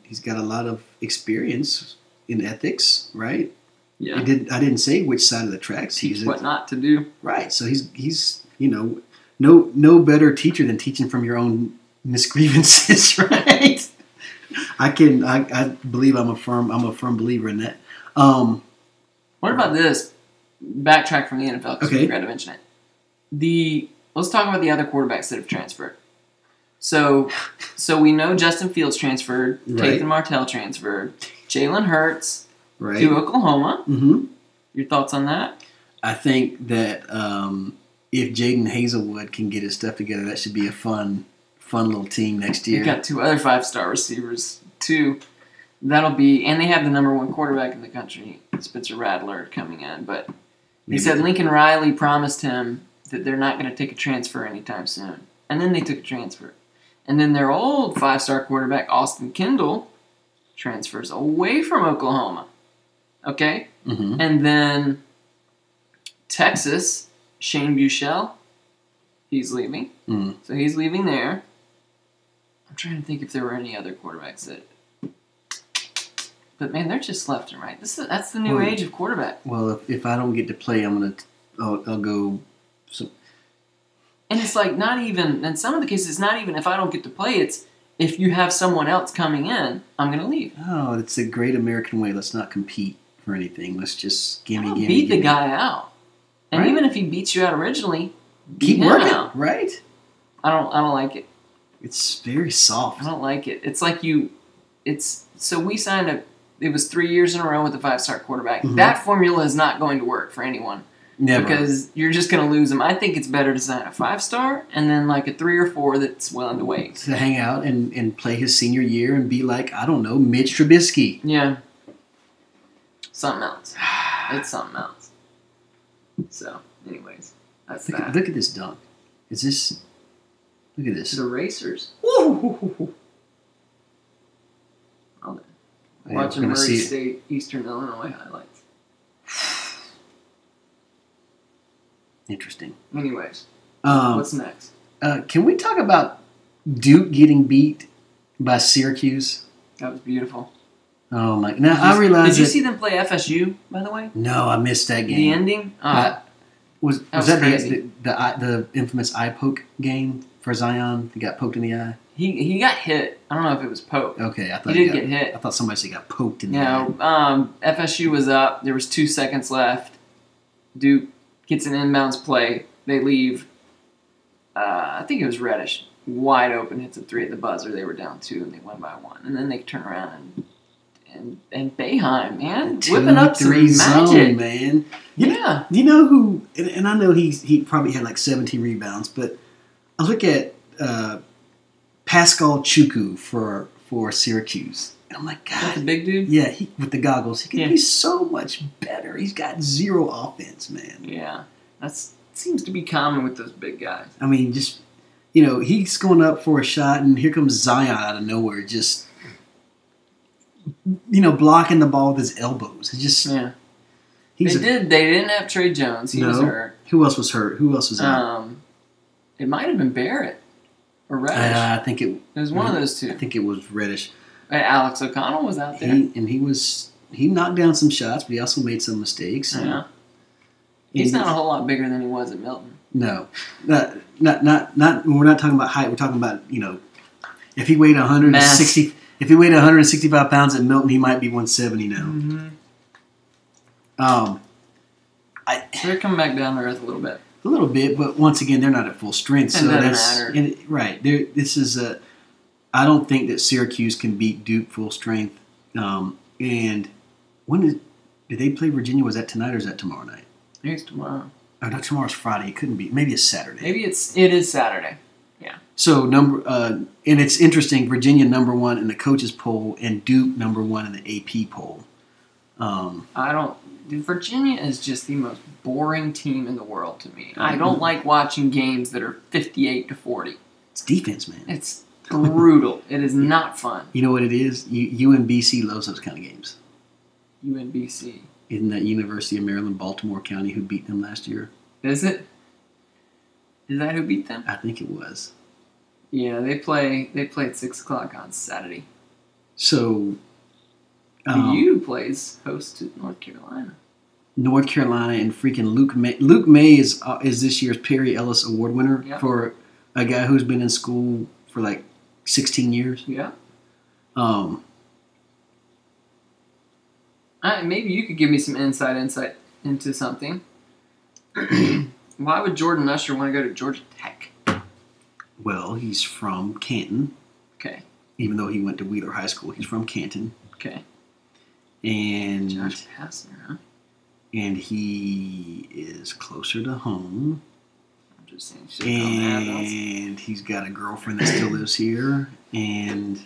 He's got a lot of experience in ethics, right? Yeah. I didn't say which side of the tracks he's in. What not to do. Right. So he's no better teacher than teaching from your own misgrievances, right? I believe I'm a firm believer in that. What about this? Backtrack from the NFL because we forgot to mention it. Let's talk about the other quarterbacks that have transferred. So we know Justin Fields transferred, Tate Martell transferred, Jalen Hurts to Oklahoma. Mm-hmm. Your thoughts on that? I think that if Jaden Hazelwood can get his stuff together, that should be a fun little team next year. We've got 2 other 5-star receivers too. And they have the number 1 quarterback in the country, Spencer Rattler, coming in. But he said Lincoln Riley promised him that they're not going to take a transfer anytime soon. And then they took a transfer. And then their old 5-star quarterback, Austin Kendall, transfers away from Oklahoma. Okay? Mm-hmm. And then Texas, Shane Buechele, he's leaving. Mm-hmm. So he's leaving there. I'm trying to think if there were any other quarterbacks that... But, man, they're just left and right. That's the new age of quarterback. Well, if I don't get to play, I'm going to... I'll go... So. And it's like not even, in some of the cases, not even if I don't get to play, it's if you have someone else coming in, I'm going to leave. Oh, it's a great American way. Let's not compete for anything. Let's just gimme. Beat the guy out. And even if he beats you out originally, keep working out. Right? I don't like it. It's very soft. I don't like it. It's like so we signed it was 3 years in a row with a 5-star quarterback. Mm-hmm. That formula is not going to work for anyone. Never. Because you're just going to lose them. I think it's better to sign a 5-star and then like a 3 or 4 that's willing to wait. To hang out and play his senior year and be like, I don't know, Mitch Trubisky. Yeah. Something else. It's something else. So, anyways, that's that. Look at this dunk. Look at this. The racers. Woo! Watching Murray State, Eastern Illinois highlights. Interesting. Anyways, what's next? Can we talk about Duke getting beat by Syracuse? That was beautiful. Oh my! Now I realize. Did you see them play FSU? By the way. No, I missed that game. The ending. Was that the infamous eye poke game for Zion? He got poked in the eye. He got hit. I don't know if it was poked. Okay, I thought he didn't get hit. I thought somebody said he got poked in the eye. No, FSU was up. There was 2 seconds left. Duke gets an inbounds play. They leave. I think it was Reddish. Wide open, hits a three at the buzzer. They were down 2, and they won by 1. And then they turn around and Boeheim, man, whipping up three zone, man. Yeah, you know who? And I know he probably had like 17 rebounds, but I look at Pascal Chukwu for Syracuse, and I'm like, God, the big dude. Yeah, he with the goggles, he could be so much better. He's got zero offense, man. Yeah, that seems to be common with those big guys. I mean, just you know, he's going up for a shot, and here comes Zion out of nowhere, just. You know, blocking the ball with his elbows. It just They didn't have Trey Jones. He was hurt. Who else was hurt? Who else was out? It might have been Barrett or Reddish. I think it was one of those two. I think it was Reddish. Alex O'Connell was out there, and he knocked down some shots, but he also made some mistakes. Yeah, he's not a whole lot bigger than he was at Milton. No, not. We're not talking about height. We're talking about if he weighed 160. If he weighed 165 pounds at Milton, he might be 170 now. Mm-hmm. They're coming back down to earth a little bit, but once again, they're not at full strength. So it doesn't matter. This is a. I don't think that Syracuse can beat Duke full strength. And did they play Virginia? Was that tonight or is that tomorrow night? I think it's tomorrow. Oh, no, tomorrow's Friday. It couldn't be. Maybe it's Saturday. It is Saturday. Yeah. So and it's interesting. Virginia #1 in the coaches poll, and Duke #1 in the AP poll. Virginia is just the most boring team in the world to me. I don't like watching games that are 58-40. It's defense, man. It's brutal. It is not fun. You know what it is? UMBC loves those kind of games. UMBC. Isn't that University of Maryland, Baltimore County, who beat them last year? Is it? Is that who beat them? I think it was. Yeah, they play at 6 o'clock on Saturday. So, BU plays host to North Carolina. North Carolina and freaking Luke May. Luke May is this year's Perry Ellis Award winner for a guy who's been in school for like 16 years. Yeah. Maybe you could give me some insight into something. Why would Jordan Usher want to go to Georgia Tech? Well, he's from Canton. Okay. Even though he went to Wheeler High School, he's from Canton. Okay. And Josh Pastner, huh? And he is closer to home. I'm just saying shit. And he's got a girlfriend that still lives here. And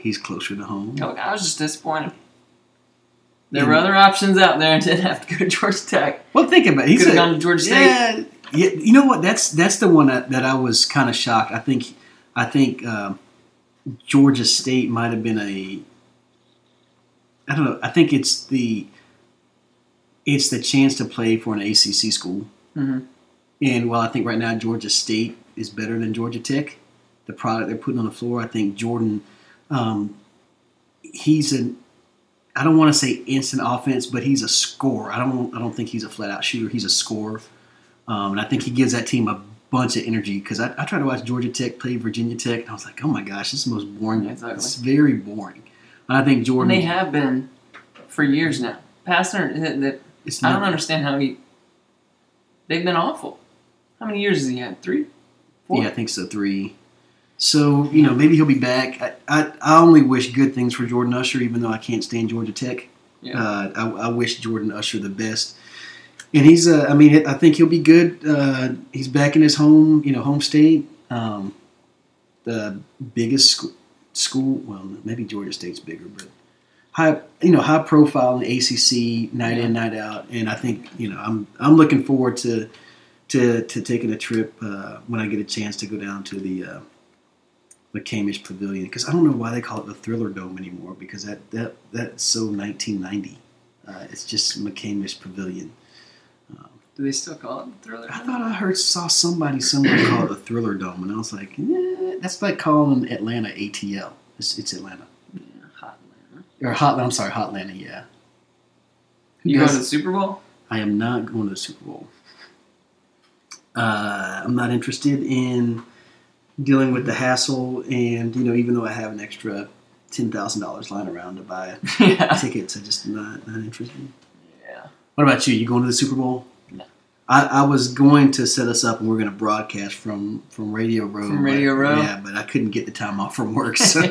he's closer to home. Okay, I was just disappointed. There were other options out there and didn't have to go to Georgia Tech. Well, think about it. He could have gone to Georgia State. Yeah, you know what? That's the one that I was kind of shocked. I think Georgia State might have been I don't know. I think it's the chance to play for an ACC school. Mm-hmm. And while I think right now Georgia State is better than Georgia Tech, the product they're putting on the floor, I think Jordan, he's an. I don't want to say instant offense, but he's a scorer. I don't think he's a flat-out shooter. He's a scorer. And I think he gives that team a bunch of energy because I tried to watch Georgia Tech play Virginia Tech, and I was like, oh, my gosh, this is the most boring. Exactly. It's very boring. And I think Jordan – they have been for years now. Pastner, I don't understand how he – they've been awful. How many years has he had? 3? 4? Yeah, I think so, 3. So, maybe he'll be back. I only wish good things for Jordan Usher, even though I can't stand Georgia Tech. Yeah. I wish Jordan Usher the best. And he's, I think he'll be good. He's back in his home, home state. The biggest school, well, maybe Georgia State's bigger, but high profile in the ACC, night in, night out. And I think, I'm looking forward to taking a trip when I get a chance to go down to the Camish Pavilion, because I don't know why they call it the Thriller Dome anymore, because that's so 1990. It's just McCamish Pavilion. Do they still call it the Thriller Dome? I thought I saw someone call it the Thriller Dome, and I was like, yeah, that's like calling Atlanta ATL. It's Atlanta. Yeah, Hotlanta, yeah. You going to the Super Bowl? I am not going to the Super Bowl. I'm not interested in dealing with the hassle, and even though I have an extra $10,000 lying around to buy tickets, I just not interested. Yeah. What about you? You going to the Super Bowl? No. I was going to set us up, and we're going to broadcast from Radio Row. From Radio Row. Yeah, but I couldn't get the time off from work, so,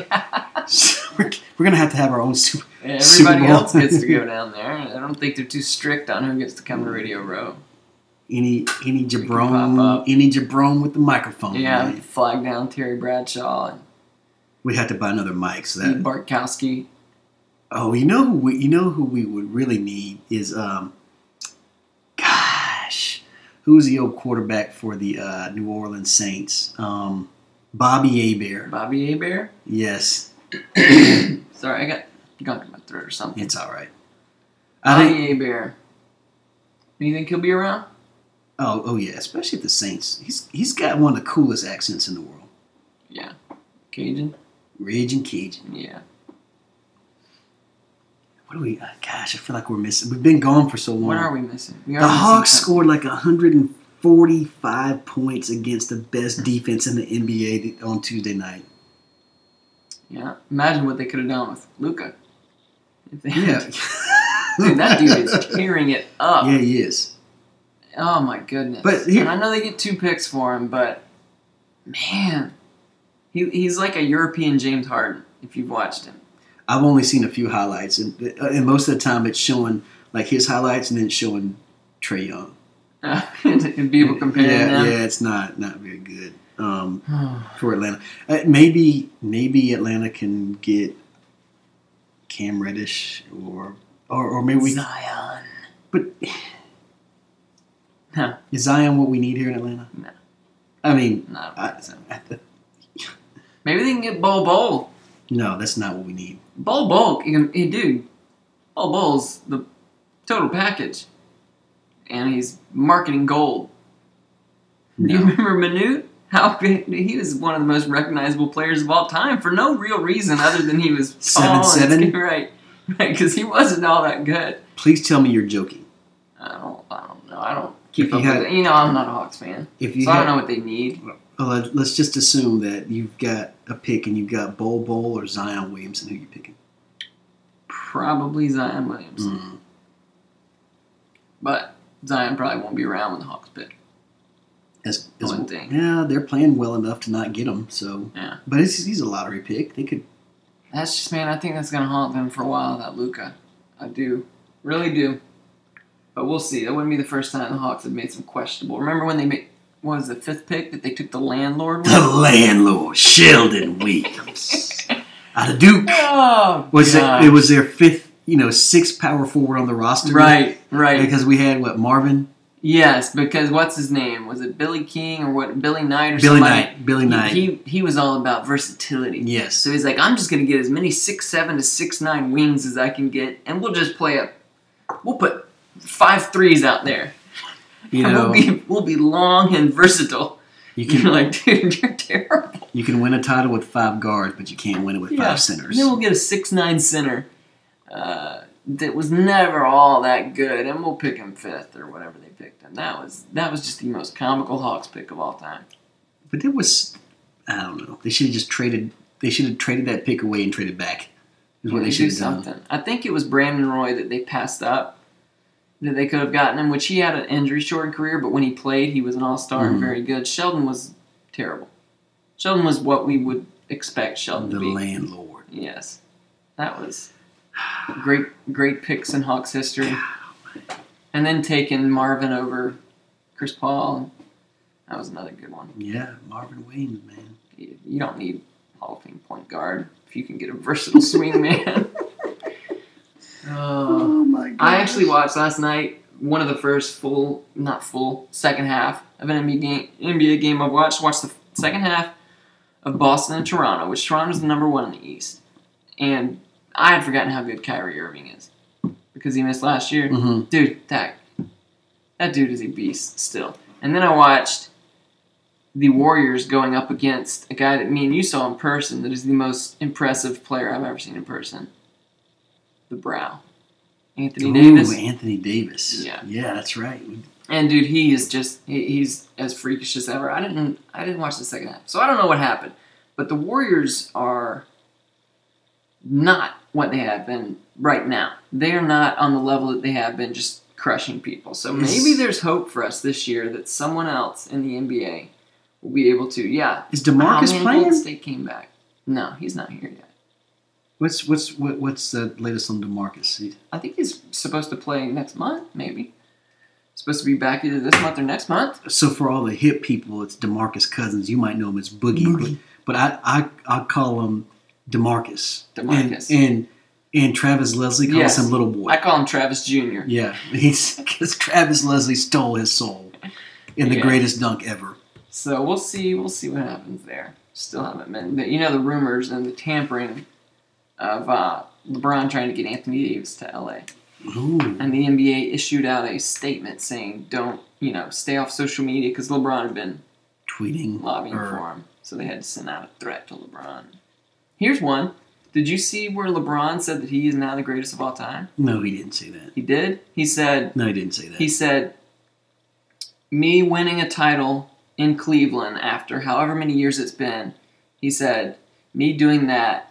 we're going to have our own Super Bowl. Yeah, everybody else gets to go down there. I don't think they're too strict on who gets to come to Radio Row. Any jabron with the microphone. Yeah, right? Flag down Terry Bradshaw. And we had to buy another mic. So that Bartkowski. Oh, you know who we would really need is who's the old quarterback for the New Orleans Saints? Bobby Hebert. Bobby Hebert? Yes. Sorry, I got gunk in my throat or something. It's all right. Bobby Hebert. Do you think he'll be around? Oh yeah, especially at the Saints. He's got one of the coolest accents in the world. Yeah. Cajun? Raging Cajun. Yeah. What are we... I feel like we're missing... We've been gone for so long. What are we missing? The Hawks scored like 145 points against the best defense in the NBA on Tuesday night. Yeah. Imagine what they could have done with Luka. Yeah. Dude, that dude is tearing it up. Yeah, he is. Oh, my goodness. But and I know they get 2 picks for him, but, man, he's like a European James Harden, if you've watched him. I've only seen a few highlights, and most of the time it's showing, like, his highlights and then it's showing Trae Young. And people comparing them. Yeah, it's not very good for Atlanta. Maybe Atlanta can get Cam Reddish or maybe... Zion. But... No. Is Zion what we need here in Atlanta? No. I mean... Not maybe they can get Bol Bol. No, that's not what we need. Bol Bol. Hey, dude. Bol Bol's the total package. And he's marketing gold. No. Do you remember Manute? How big, he was one of the most recognizable players of all time for no real reason other than he was tall. 7'7"? Right, because he wasn't all that good. Please tell me you're joking. I don't know. I don't... I'm not a Hawks fan, so I don't know what they need. Well, let's just assume that you've got a pick and you've got Bol Bol or Zion Williamson. Who are you picking? Probably Zion Williamson. Mm. But Zion probably won't be around when the Hawks pick. That's one thing. Yeah, they're playing well enough to not get him. So, yeah. But he's a lottery pick. They could. That's just, man, I think that's going to haunt them for a while, that Luka. I do. Really do. But we'll see. That wouldn't be the first time the Hawks have made some questionable. Remember when they made, what was the 5th pick that they took the landlord with? The landlord, Sheldon Williams. Out of Duke. Oh, it was their 5th, 6th power forward on the roster. Right. Because we had, Marvin? Yes, because what's his name? Was it Billy King or what? Billy Knight or something? Billy Knight. He was all about versatility. Yes. So he's like, I'm just going to get as many 6'7" to 6'9" wings as I can get, and we'll just play up. We'll put 5 threes out there. We'll be long and versatile. You're like, dude, you're terrible. You can win a title with 5 guards, but you can't win it with 5 centers. And then we'll get a 6'9" center that was never all that good, and we'll pick him 5th or whatever they picked him. That was just the most comical Hawks pick of all time. But there was, I don't know. They should have just traded. They should have traded that pick away and traded back. Is what they should have done. Something. I think it was Brandon Roy that they passed up. That they could have gotten him, which he had an injury-shortened career, but when he played, he was an all-star and very good. Sheldon was terrible. Sheldon was what we would expect Sheldon to be. The landlord. Yes. That was great picks in Hawks history. God, and then taking Marvin over Chris Paul. That was another good one. Yeah, Marvin Williams, man. You don't need Hall of Fame point guard if you can get a versatile swing man. Oh my God! I actually watched last night one of the first second half of an NBA game. I watched the second half of Boston and Toronto, which Toronto's the #1 in the East. And I had forgotten how good Kyrie Irving is because he missed last year. Mm-hmm. Dude, that That dude is a beast still. And then I watched the Warriors going up against a guy that me and you saw in person that is the most impressive player I've ever seen in person. The Brow. Anthony Davis. Anthony Davis. Yeah, that's right. And dude, he is just—he's as freakish as ever. I didn't watch the second half, so I don't know what happened. But the Warriors are not what they have been right now. They are not on the level that they have been, just crushing people. So maybe there's hope for us this year that someone else in the NBA will be able to. Yeah, is DeMarcus playing? Golden State came back. No, he's not here yet. What's the latest on DeMarcus? I think he's supposed to play next month, maybe. Supposed to be back either this month or next month. So for all the hip people, it's DeMarcus Cousins. You might know him as Boogie. But I call him DeMarcus. DeMarcus. And Travis Leslie calls him Little Boy. I call him Travis Jr. Yeah, because Travis Leslie stole his soul in the greatest dunk ever. So we'll see. We'll see what happens there. Still haven't been. But you know the rumors and the tampering of LeBron trying to get Anthony Davis to L.A. Ooh. And the NBA issued out a statement saying, don't, stay off social media, because LeBron had been tweeting, lobbying for him. So they had to send out a threat to LeBron. Here's one. Did you see where LeBron said that he is now the greatest of all time? No, he didn't say that. He did? He said... No, he didn't say that. He said, me winning a title in Cleveland after however many years it's been, he said, me doing that,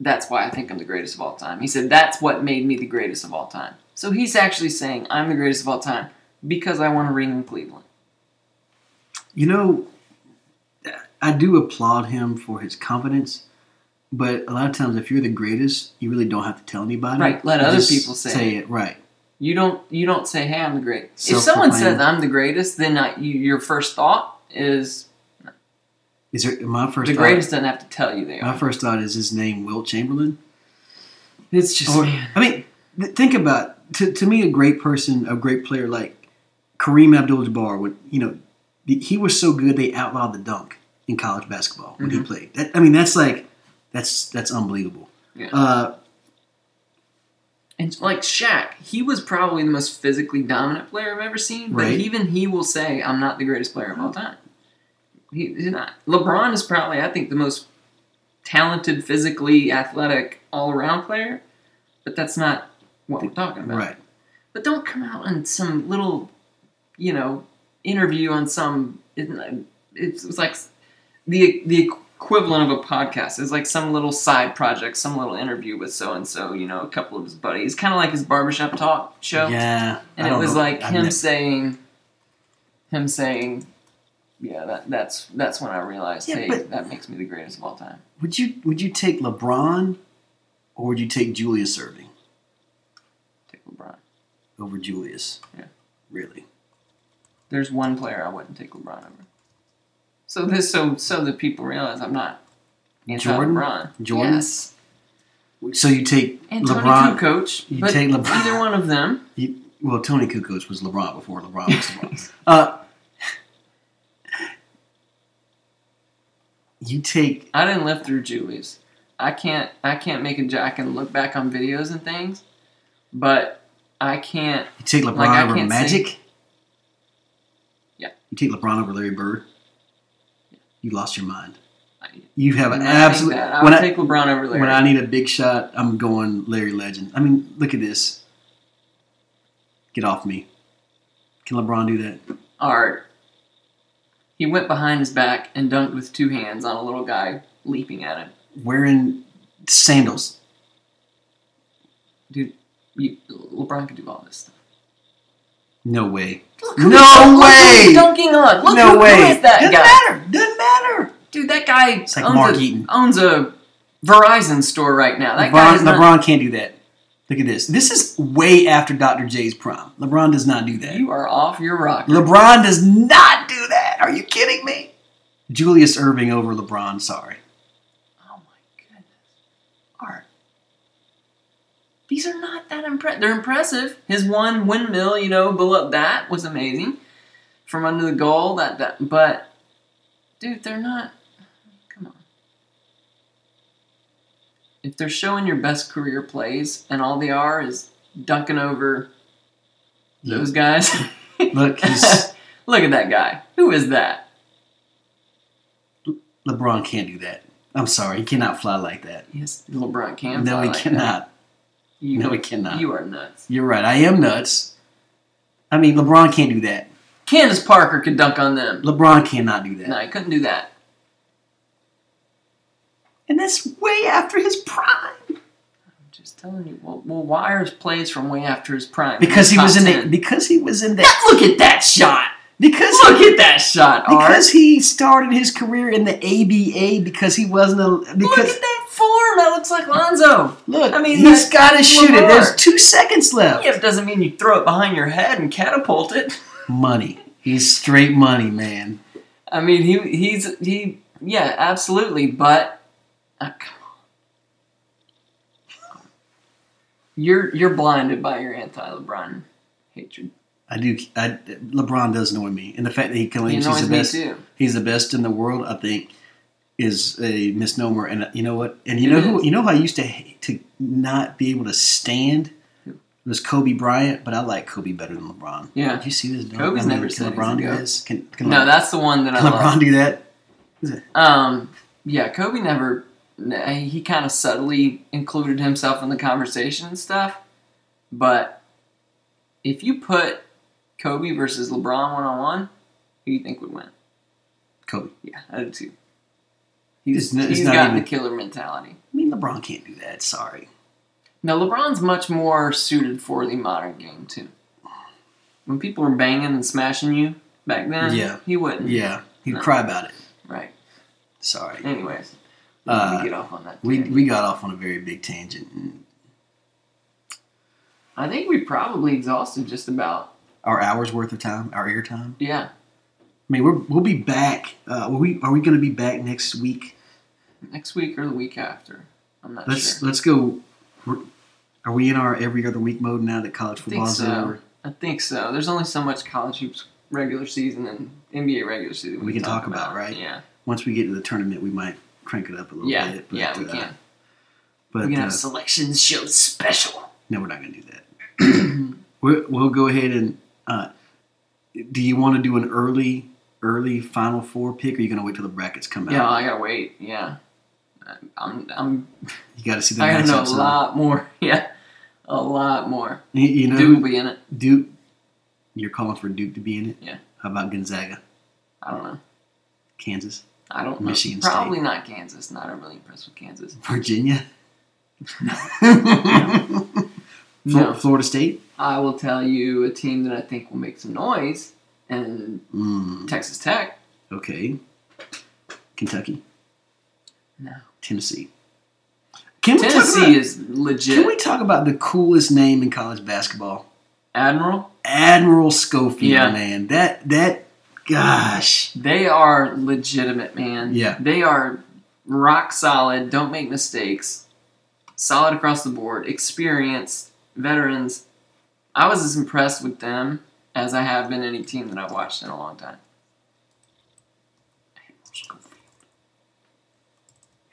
that's why I think I'm the greatest of all time. He said, that's what made me the greatest of all time. So he's actually saying, I'm the greatest of all time because I won a ring in Cleveland. I do applaud him for his confidence, but a lot of times if you're the greatest, you really don't have to tell anybody. Right, let other people say it. Right. You don't say, hey, I'm the greatest. If someone says I'm the greatest, then your first thought is... The greatest doesn't have to tell you they are. My first thought is his name, Wilt Chamberlain. It's just... I mean, think about... To me, a great person, a great player like Kareem Abdul-Jabbar, would, he was so good they outlawed the dunk in college basketball when he played. That's unbelievable. Yeah. And like Shaq, he was probably the most physically dominant player I've ever seen, but even he will say, I'm not the greatest player of all time. He's not. LeBron is probably, I think, the most talented, physically athletic, all-around player, but that's not what we're talking about. Right. But don't come out in some little, interview on some. It was like the equivalent of a podcast. It's like some little side project, some little interview with so and so. A couple of his buddies, kind of like his barbershop talk show. Yeah. And it was like him saying. Yeah, that's when I realized, that makes me the greatest of all time. Would you take LeBron or would you take Julius Erving? Take LeBron. Over Julius? Yeah. Really? There's one player I wouldn't take LeBron over. So that people realize I'm not anti-LeBron. Jordan? Yes. So you take LeBron. Tony Kukoc. You take LeBron. Either one of them. Tony Kukoc was LeBron before LeBron was LeBron. I didn't live through Julius. I can't make a joke. I can look back on videos and things, but I can't. You take LeBron over Magic? Sing. Yeah. You take LeBron over Larry Bird? Yeah. You lost your mind. You have an absolute... I would take LeBron over Larry. When I need a big shot, I'm going Larry Legend. I mean, look at this. Get off me. Can LeBron do that? All right. He went behind his back and dunked with two hands on a little guy leaping at him. Wearing sandals. Dude, LeBron could do all this stuff. No way. No way! He's dunking on. Look no who way. Is that Doesn't guy. Doesn't matter. Dude, that guy owns a Verizon store right now. That LeBron can't do that. Look at this. This is way after Dr. J's prime. LeBron does not do that. You are off your rocker. LeBron does not do that. Are you kidding me? Julius Erving over LeBron, sorry. Oh, my goodness. Art. These are not that impressive. They're impressive. His one windmill, below that was amazing. From under the goal, but, dude, they're not. If they're showing your best career plays and all they are is dunking over those guys, Look, look at that guy. Who is that? LeBron can't do that. I'm sorry. He cannot fly like that. Yes, LeBron can fly like that. No, he cannot. You are nuts. You're right. I am nuts. I mean, LeBron can't do that. Candace Parker could dunk on them. LeBron cannot do that. No, he couldn't do that. And that's way after his prime. I'm just telling you. Well, Wires plays from way after his prime. Because he was in that. Look at that shot. Because he started his career in the ABA because he wasn't a. Look at that form. That looks like Lonzo. Look, I mean, he's got to shoot it. There's 2 seconds left. Yeah, it doesn't mean you throw it behind your head and catapult it. Money. He's straight money, man. I mean, he's yeah, absolutely, but come on. You're blinded by your anti-LeBron hatred. I do. LeBron does annoy me, and the fact that he claims he's the best. Too. He's the best in the world, I think, is a misnomer. And you know what? And you know who I used to hate, to not be able to stand. It was Kobe Bryant, but I like Kobe better than LeBron. Yeah. Did you see this? Kobe's never said LeBron do this. No, that's the one that I love. LeBron do that? Is it? Yeah, Kobe never. He kind of subtly included himself in the conversation and stuff. But if you put Kobe versus LeBron one-on-one, who do you think would win? Kobe. Yeah, I do too. He's got the killer mentality. I mean, LeBron can't do that. Sorry. Now, LeBron's much more suited for the modern game, too. When people were banging and smashing you back then, he wouldn't. Yeah, he'd cry about it. Right. Sorry. Anyways, we get off on that tangent. We got off on a very big tangent. I think we probably exhausted just about... Our hour's worth of time, our air time? Yeah. I mean, we'll be back. Are we going to be back next week? Next week or the week after? I'm not sure. Let's go... Are we in our every other week mode now that college football is over? I think so. There's only so much college hoops regular season and NBA regular season we can talk about, right? Yeah. Once we get to the tournament, we might crank it up a little bit. But, yeah, we can. But, we're going to have selections show special. No, we're not going to do that. We'll go ahead and do you want to do an early Final Four pick, or are you going to wait till the brackets come out? Yeah, I got to wait. Yeah. You got to see the matchups. I know a lot more. Yeah, a lot more. You know, Duke will be in it. Duke, you're calling for Duke to be in it. Yeah. How about Gonzaga? I don't know. Kansas. I don't know. Michigan State. Probably not Kansas. Not really impressed with Kansas. Virginia. No. Florida State. I will tell you a team that I think will make some noise, and Texas Tech. Okay. Kentucky. No. Tennessee. Tennessee is legit. Can we talk about the coolest name in college basketball? Admiral? Admiral Schofield, man. That, gosh. They are legitimate, man. Yeah. They are rock solid, don't make mistakes, solid across the board, experienced, veterans. I was as impressed with them as I have been any team that I've watched in a long time.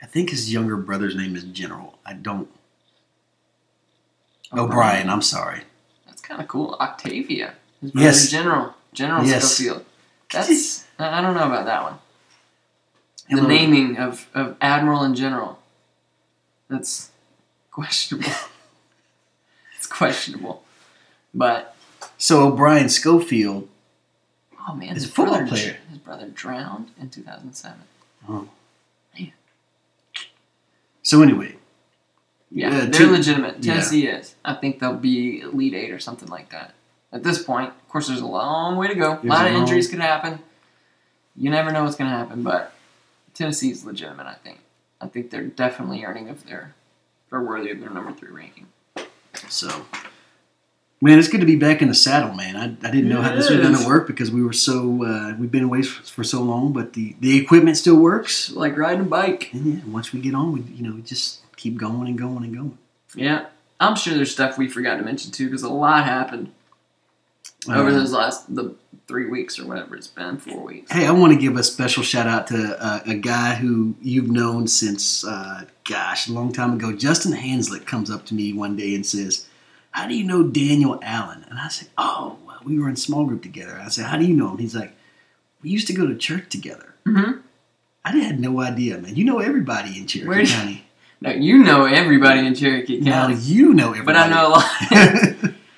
I think his younger brother's name is General. I don't... O'Brien, I'm sorry. That's kind of cool. Octavia. His brother is General. General Schofield. That's... I don't know about that one. The naming of Admiral and General. That's questionable. It's questionable. But... So O'Brien Schofield... Oh, man. Is a football player. His brother drowned in 2007. Oh. So anyway. Yeah, they're legitimate. Tennessee is. I think they'll be Elite Eight or something like that. At this point, of course, there's a long way to go. A lot of injuries could happen. You never know what's going to happen, but Tennessee is legitimate, I think. I think they're definitely earning if they're worthy of their number 3 ranking. So, man, it's good to be back in the saddle, man. I didn't know how this was going to work because we were so we've been away for so long, but the equipment still works, like riding a bike. And yeah, once we get on, we just keep going and going and going. Yeah, I'm sure there's stuff we forgot to mention too because a lot happened over those last 3 weeks or whatever it's been, 4 weeks. Hey, I want to give a special shout out to a guy who you've known since a long time ago. Justin Hanslick comes up to me one day and says, "How do you know Daniel Allen?" And I said, "Oh, we were in small group together. And I said, how do you know him? He's like, we used to go to church together. Mm-hmm. I had no idea, man. You know everybody in Cherokee County. No, you know everybody in Cherokee County. No, you know everybody. But I know a lot.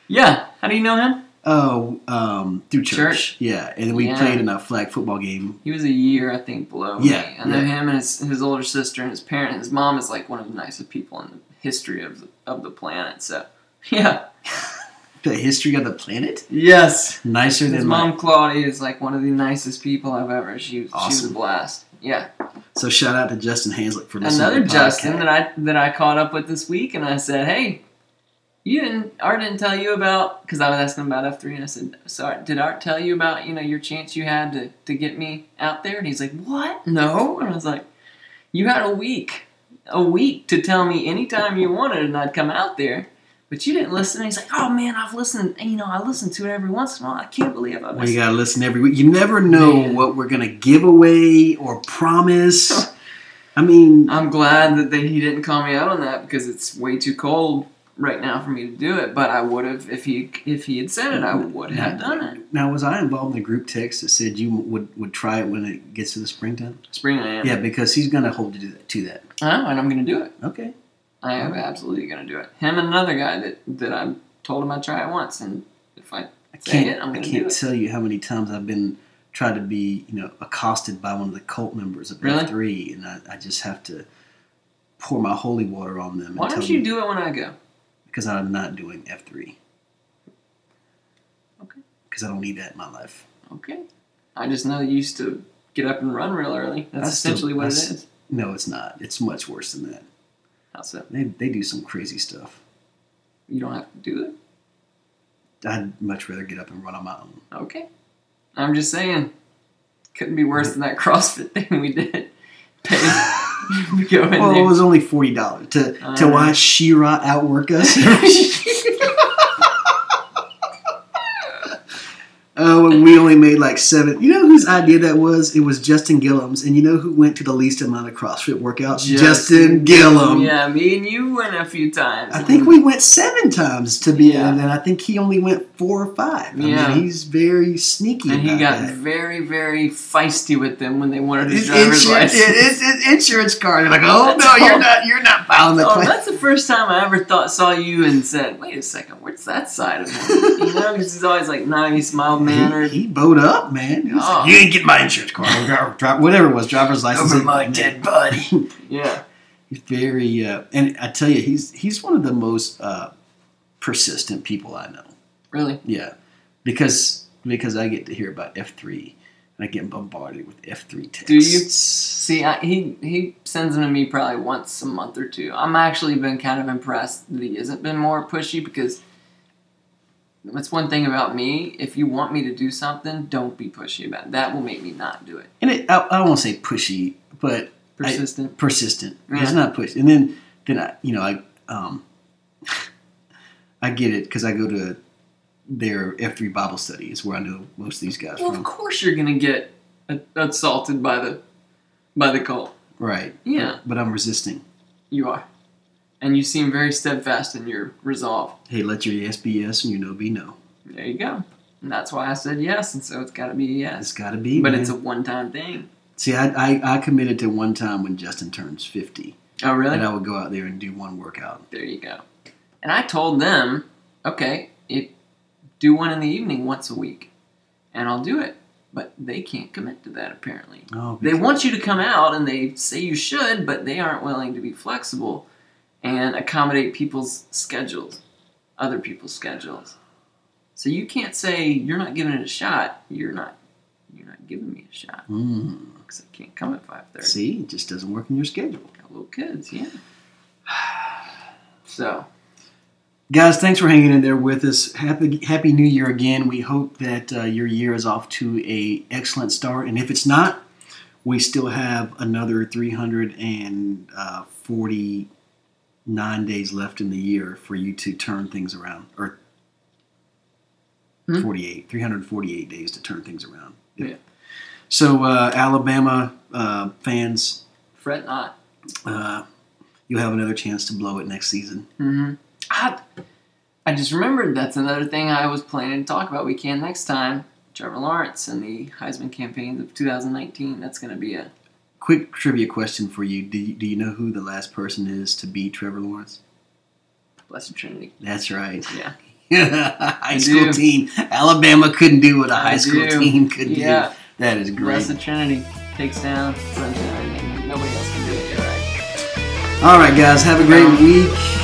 Yeah. How do you know him? Oh, through church. Yeah. And we played in a flag football game. He was a year, I think, below me. I know him and his older sister and his parent. His mom is like one of the nicest people in the history of the planet. So, yeah. The history of the planet? Yes. Nicer than his mom, Claudia, is like one of the nicest people I've ever. She was a blast. Yeah. So shout out to Justin Hanslick for listening to the podcast. Justin that I caught up with this week, and I said, hey, Art didn't tell you about, because I was asking about F3, and I said, so did Art tell you about, your chance you had to get me out there? And he's like, what? No. And I was like, you had a week to tell me anytime you wanted, and I'd come out there. But you didn't listen. And he's like, oh, man, I've listened. I listen to it every once in a while. I can't believe I listened. Well, you got to listen every week. You never know what we're going to give away or promise. I mean. I'm glad that he didn't call me out on that, because it's way too cold right now for me to do it. But I would have, if he had said it, I would have done it. Now, was I involved in the group text that said you would try it when it gets to the springtime? Spring, I am. Yeah, because he's going to hold you to that. I know, and I'm going to do it. Okay. I am absolutely going to do it. Him and another guy that I told him I'd try it once, and if I say it, I'm going to do it. I can't tell you how many times I've been tried to be, accosted by one of the cult members of F3, really? And I just have to pour my holy water on them. Why don't you do it when I go? Because I'm not doing F3. Okay. Because I don't need that in my life. Okay. I just know you used to get up and run real early. That's essentially what it is. No, it's not. It's much worse than that. So they do some crazy stuff. You don't have to do it? I'd much rather get up and run on my own. Okay. I'm just saying. Couldn't be worse than that CrossFit thing we did. It was only $40 to watch She-Ra outwork us. And we only made like 7. You know whose idea that was? It was Justin Gillum's. And you know who went to the least amount of CrossFit workouts? Justin Gillum. Yeah, me and you went a few times. I think we went 7 times to be in, and I think he only went 4 or 5. I mean, he's very sneaky. And he got very, very feisty with them when they wanted his driver's license. It's insurance card. They're like, oh no, you're not filing the claim. That's the first time I ever saw you and said, wait a second, where's that side of him? Because he's always like nice, mild. He bowed up, man. He was like, you didn't get my insurance card. Whatever it was, driver's license. Over my dead body. Yeah. He's very, and I tell you, he's one of the most persistent people I know. Really? Yeah. Because I get to hear about F3, and I get bombarded with F3 texts. Do you? See, he sends them to me probably once a month or two. I'm actually been kind of impressed that he hasn't been more pushy, because... That's one thing about me. If you want me to do something, don't be pushy about it. That will make me not do it. And I won't say pushy, but persistent. Persistent. Yeah. It's not pushy. And then I get it, because I go to their F3 Bible study. It's where I know most of these guys. Well, from. Of course you're going to get assaulted by the cult, right? Yeah, but I'm resisting. You are. And you seem very steadfast in your resolve. Hey, let your yes be yes and your no be no. There you go. And that's why I said yes, and so it's got to be a yes. It's got to be, but man. It's a one-time thing. See, I committed to one time when Justin turns 50. Oh, really? And I would go out there and do one workout. There you go. And I told them, okay, do one in the evening once a week, and I'll do it. But they can't commit to that, apparently. Oh, they want you to come out, and they say you should, but they aren't willing to be flexible and accommodate other people's schedules. So you can't say, you're not giving it a shot, you're not giving me a shot. Because I can't come at 5:30. See, it just doesn't work in your schedule. Got little kids, yeah. So. Guys, thanks for hanging in there with us. Happy New Year again. We hope that your year is off to an excellent start. And if it's not, we still have another 349 days left in the year for you to turn things around, or 348 days to turn things around. Yeah. So, Alabama fans, fret not. You'll have another chance to blow it next season. Mm-hmm. I I just remembered that's another thing I was planning to talk about. We can next time. Trevor Lawrence and the Heisman campaigns of 2019. That's going to be a... Quick trivia question for you. Do you know who the last person is to beat Trevor Lawrence? Blessed Trinity. That's right. Yeah. High school team. Alabama couldn't do what a high school team could do. Yeah. That is great. Blessed Trinity takes down Clemson. Nobody else can do it. All right, guys. Have a great week.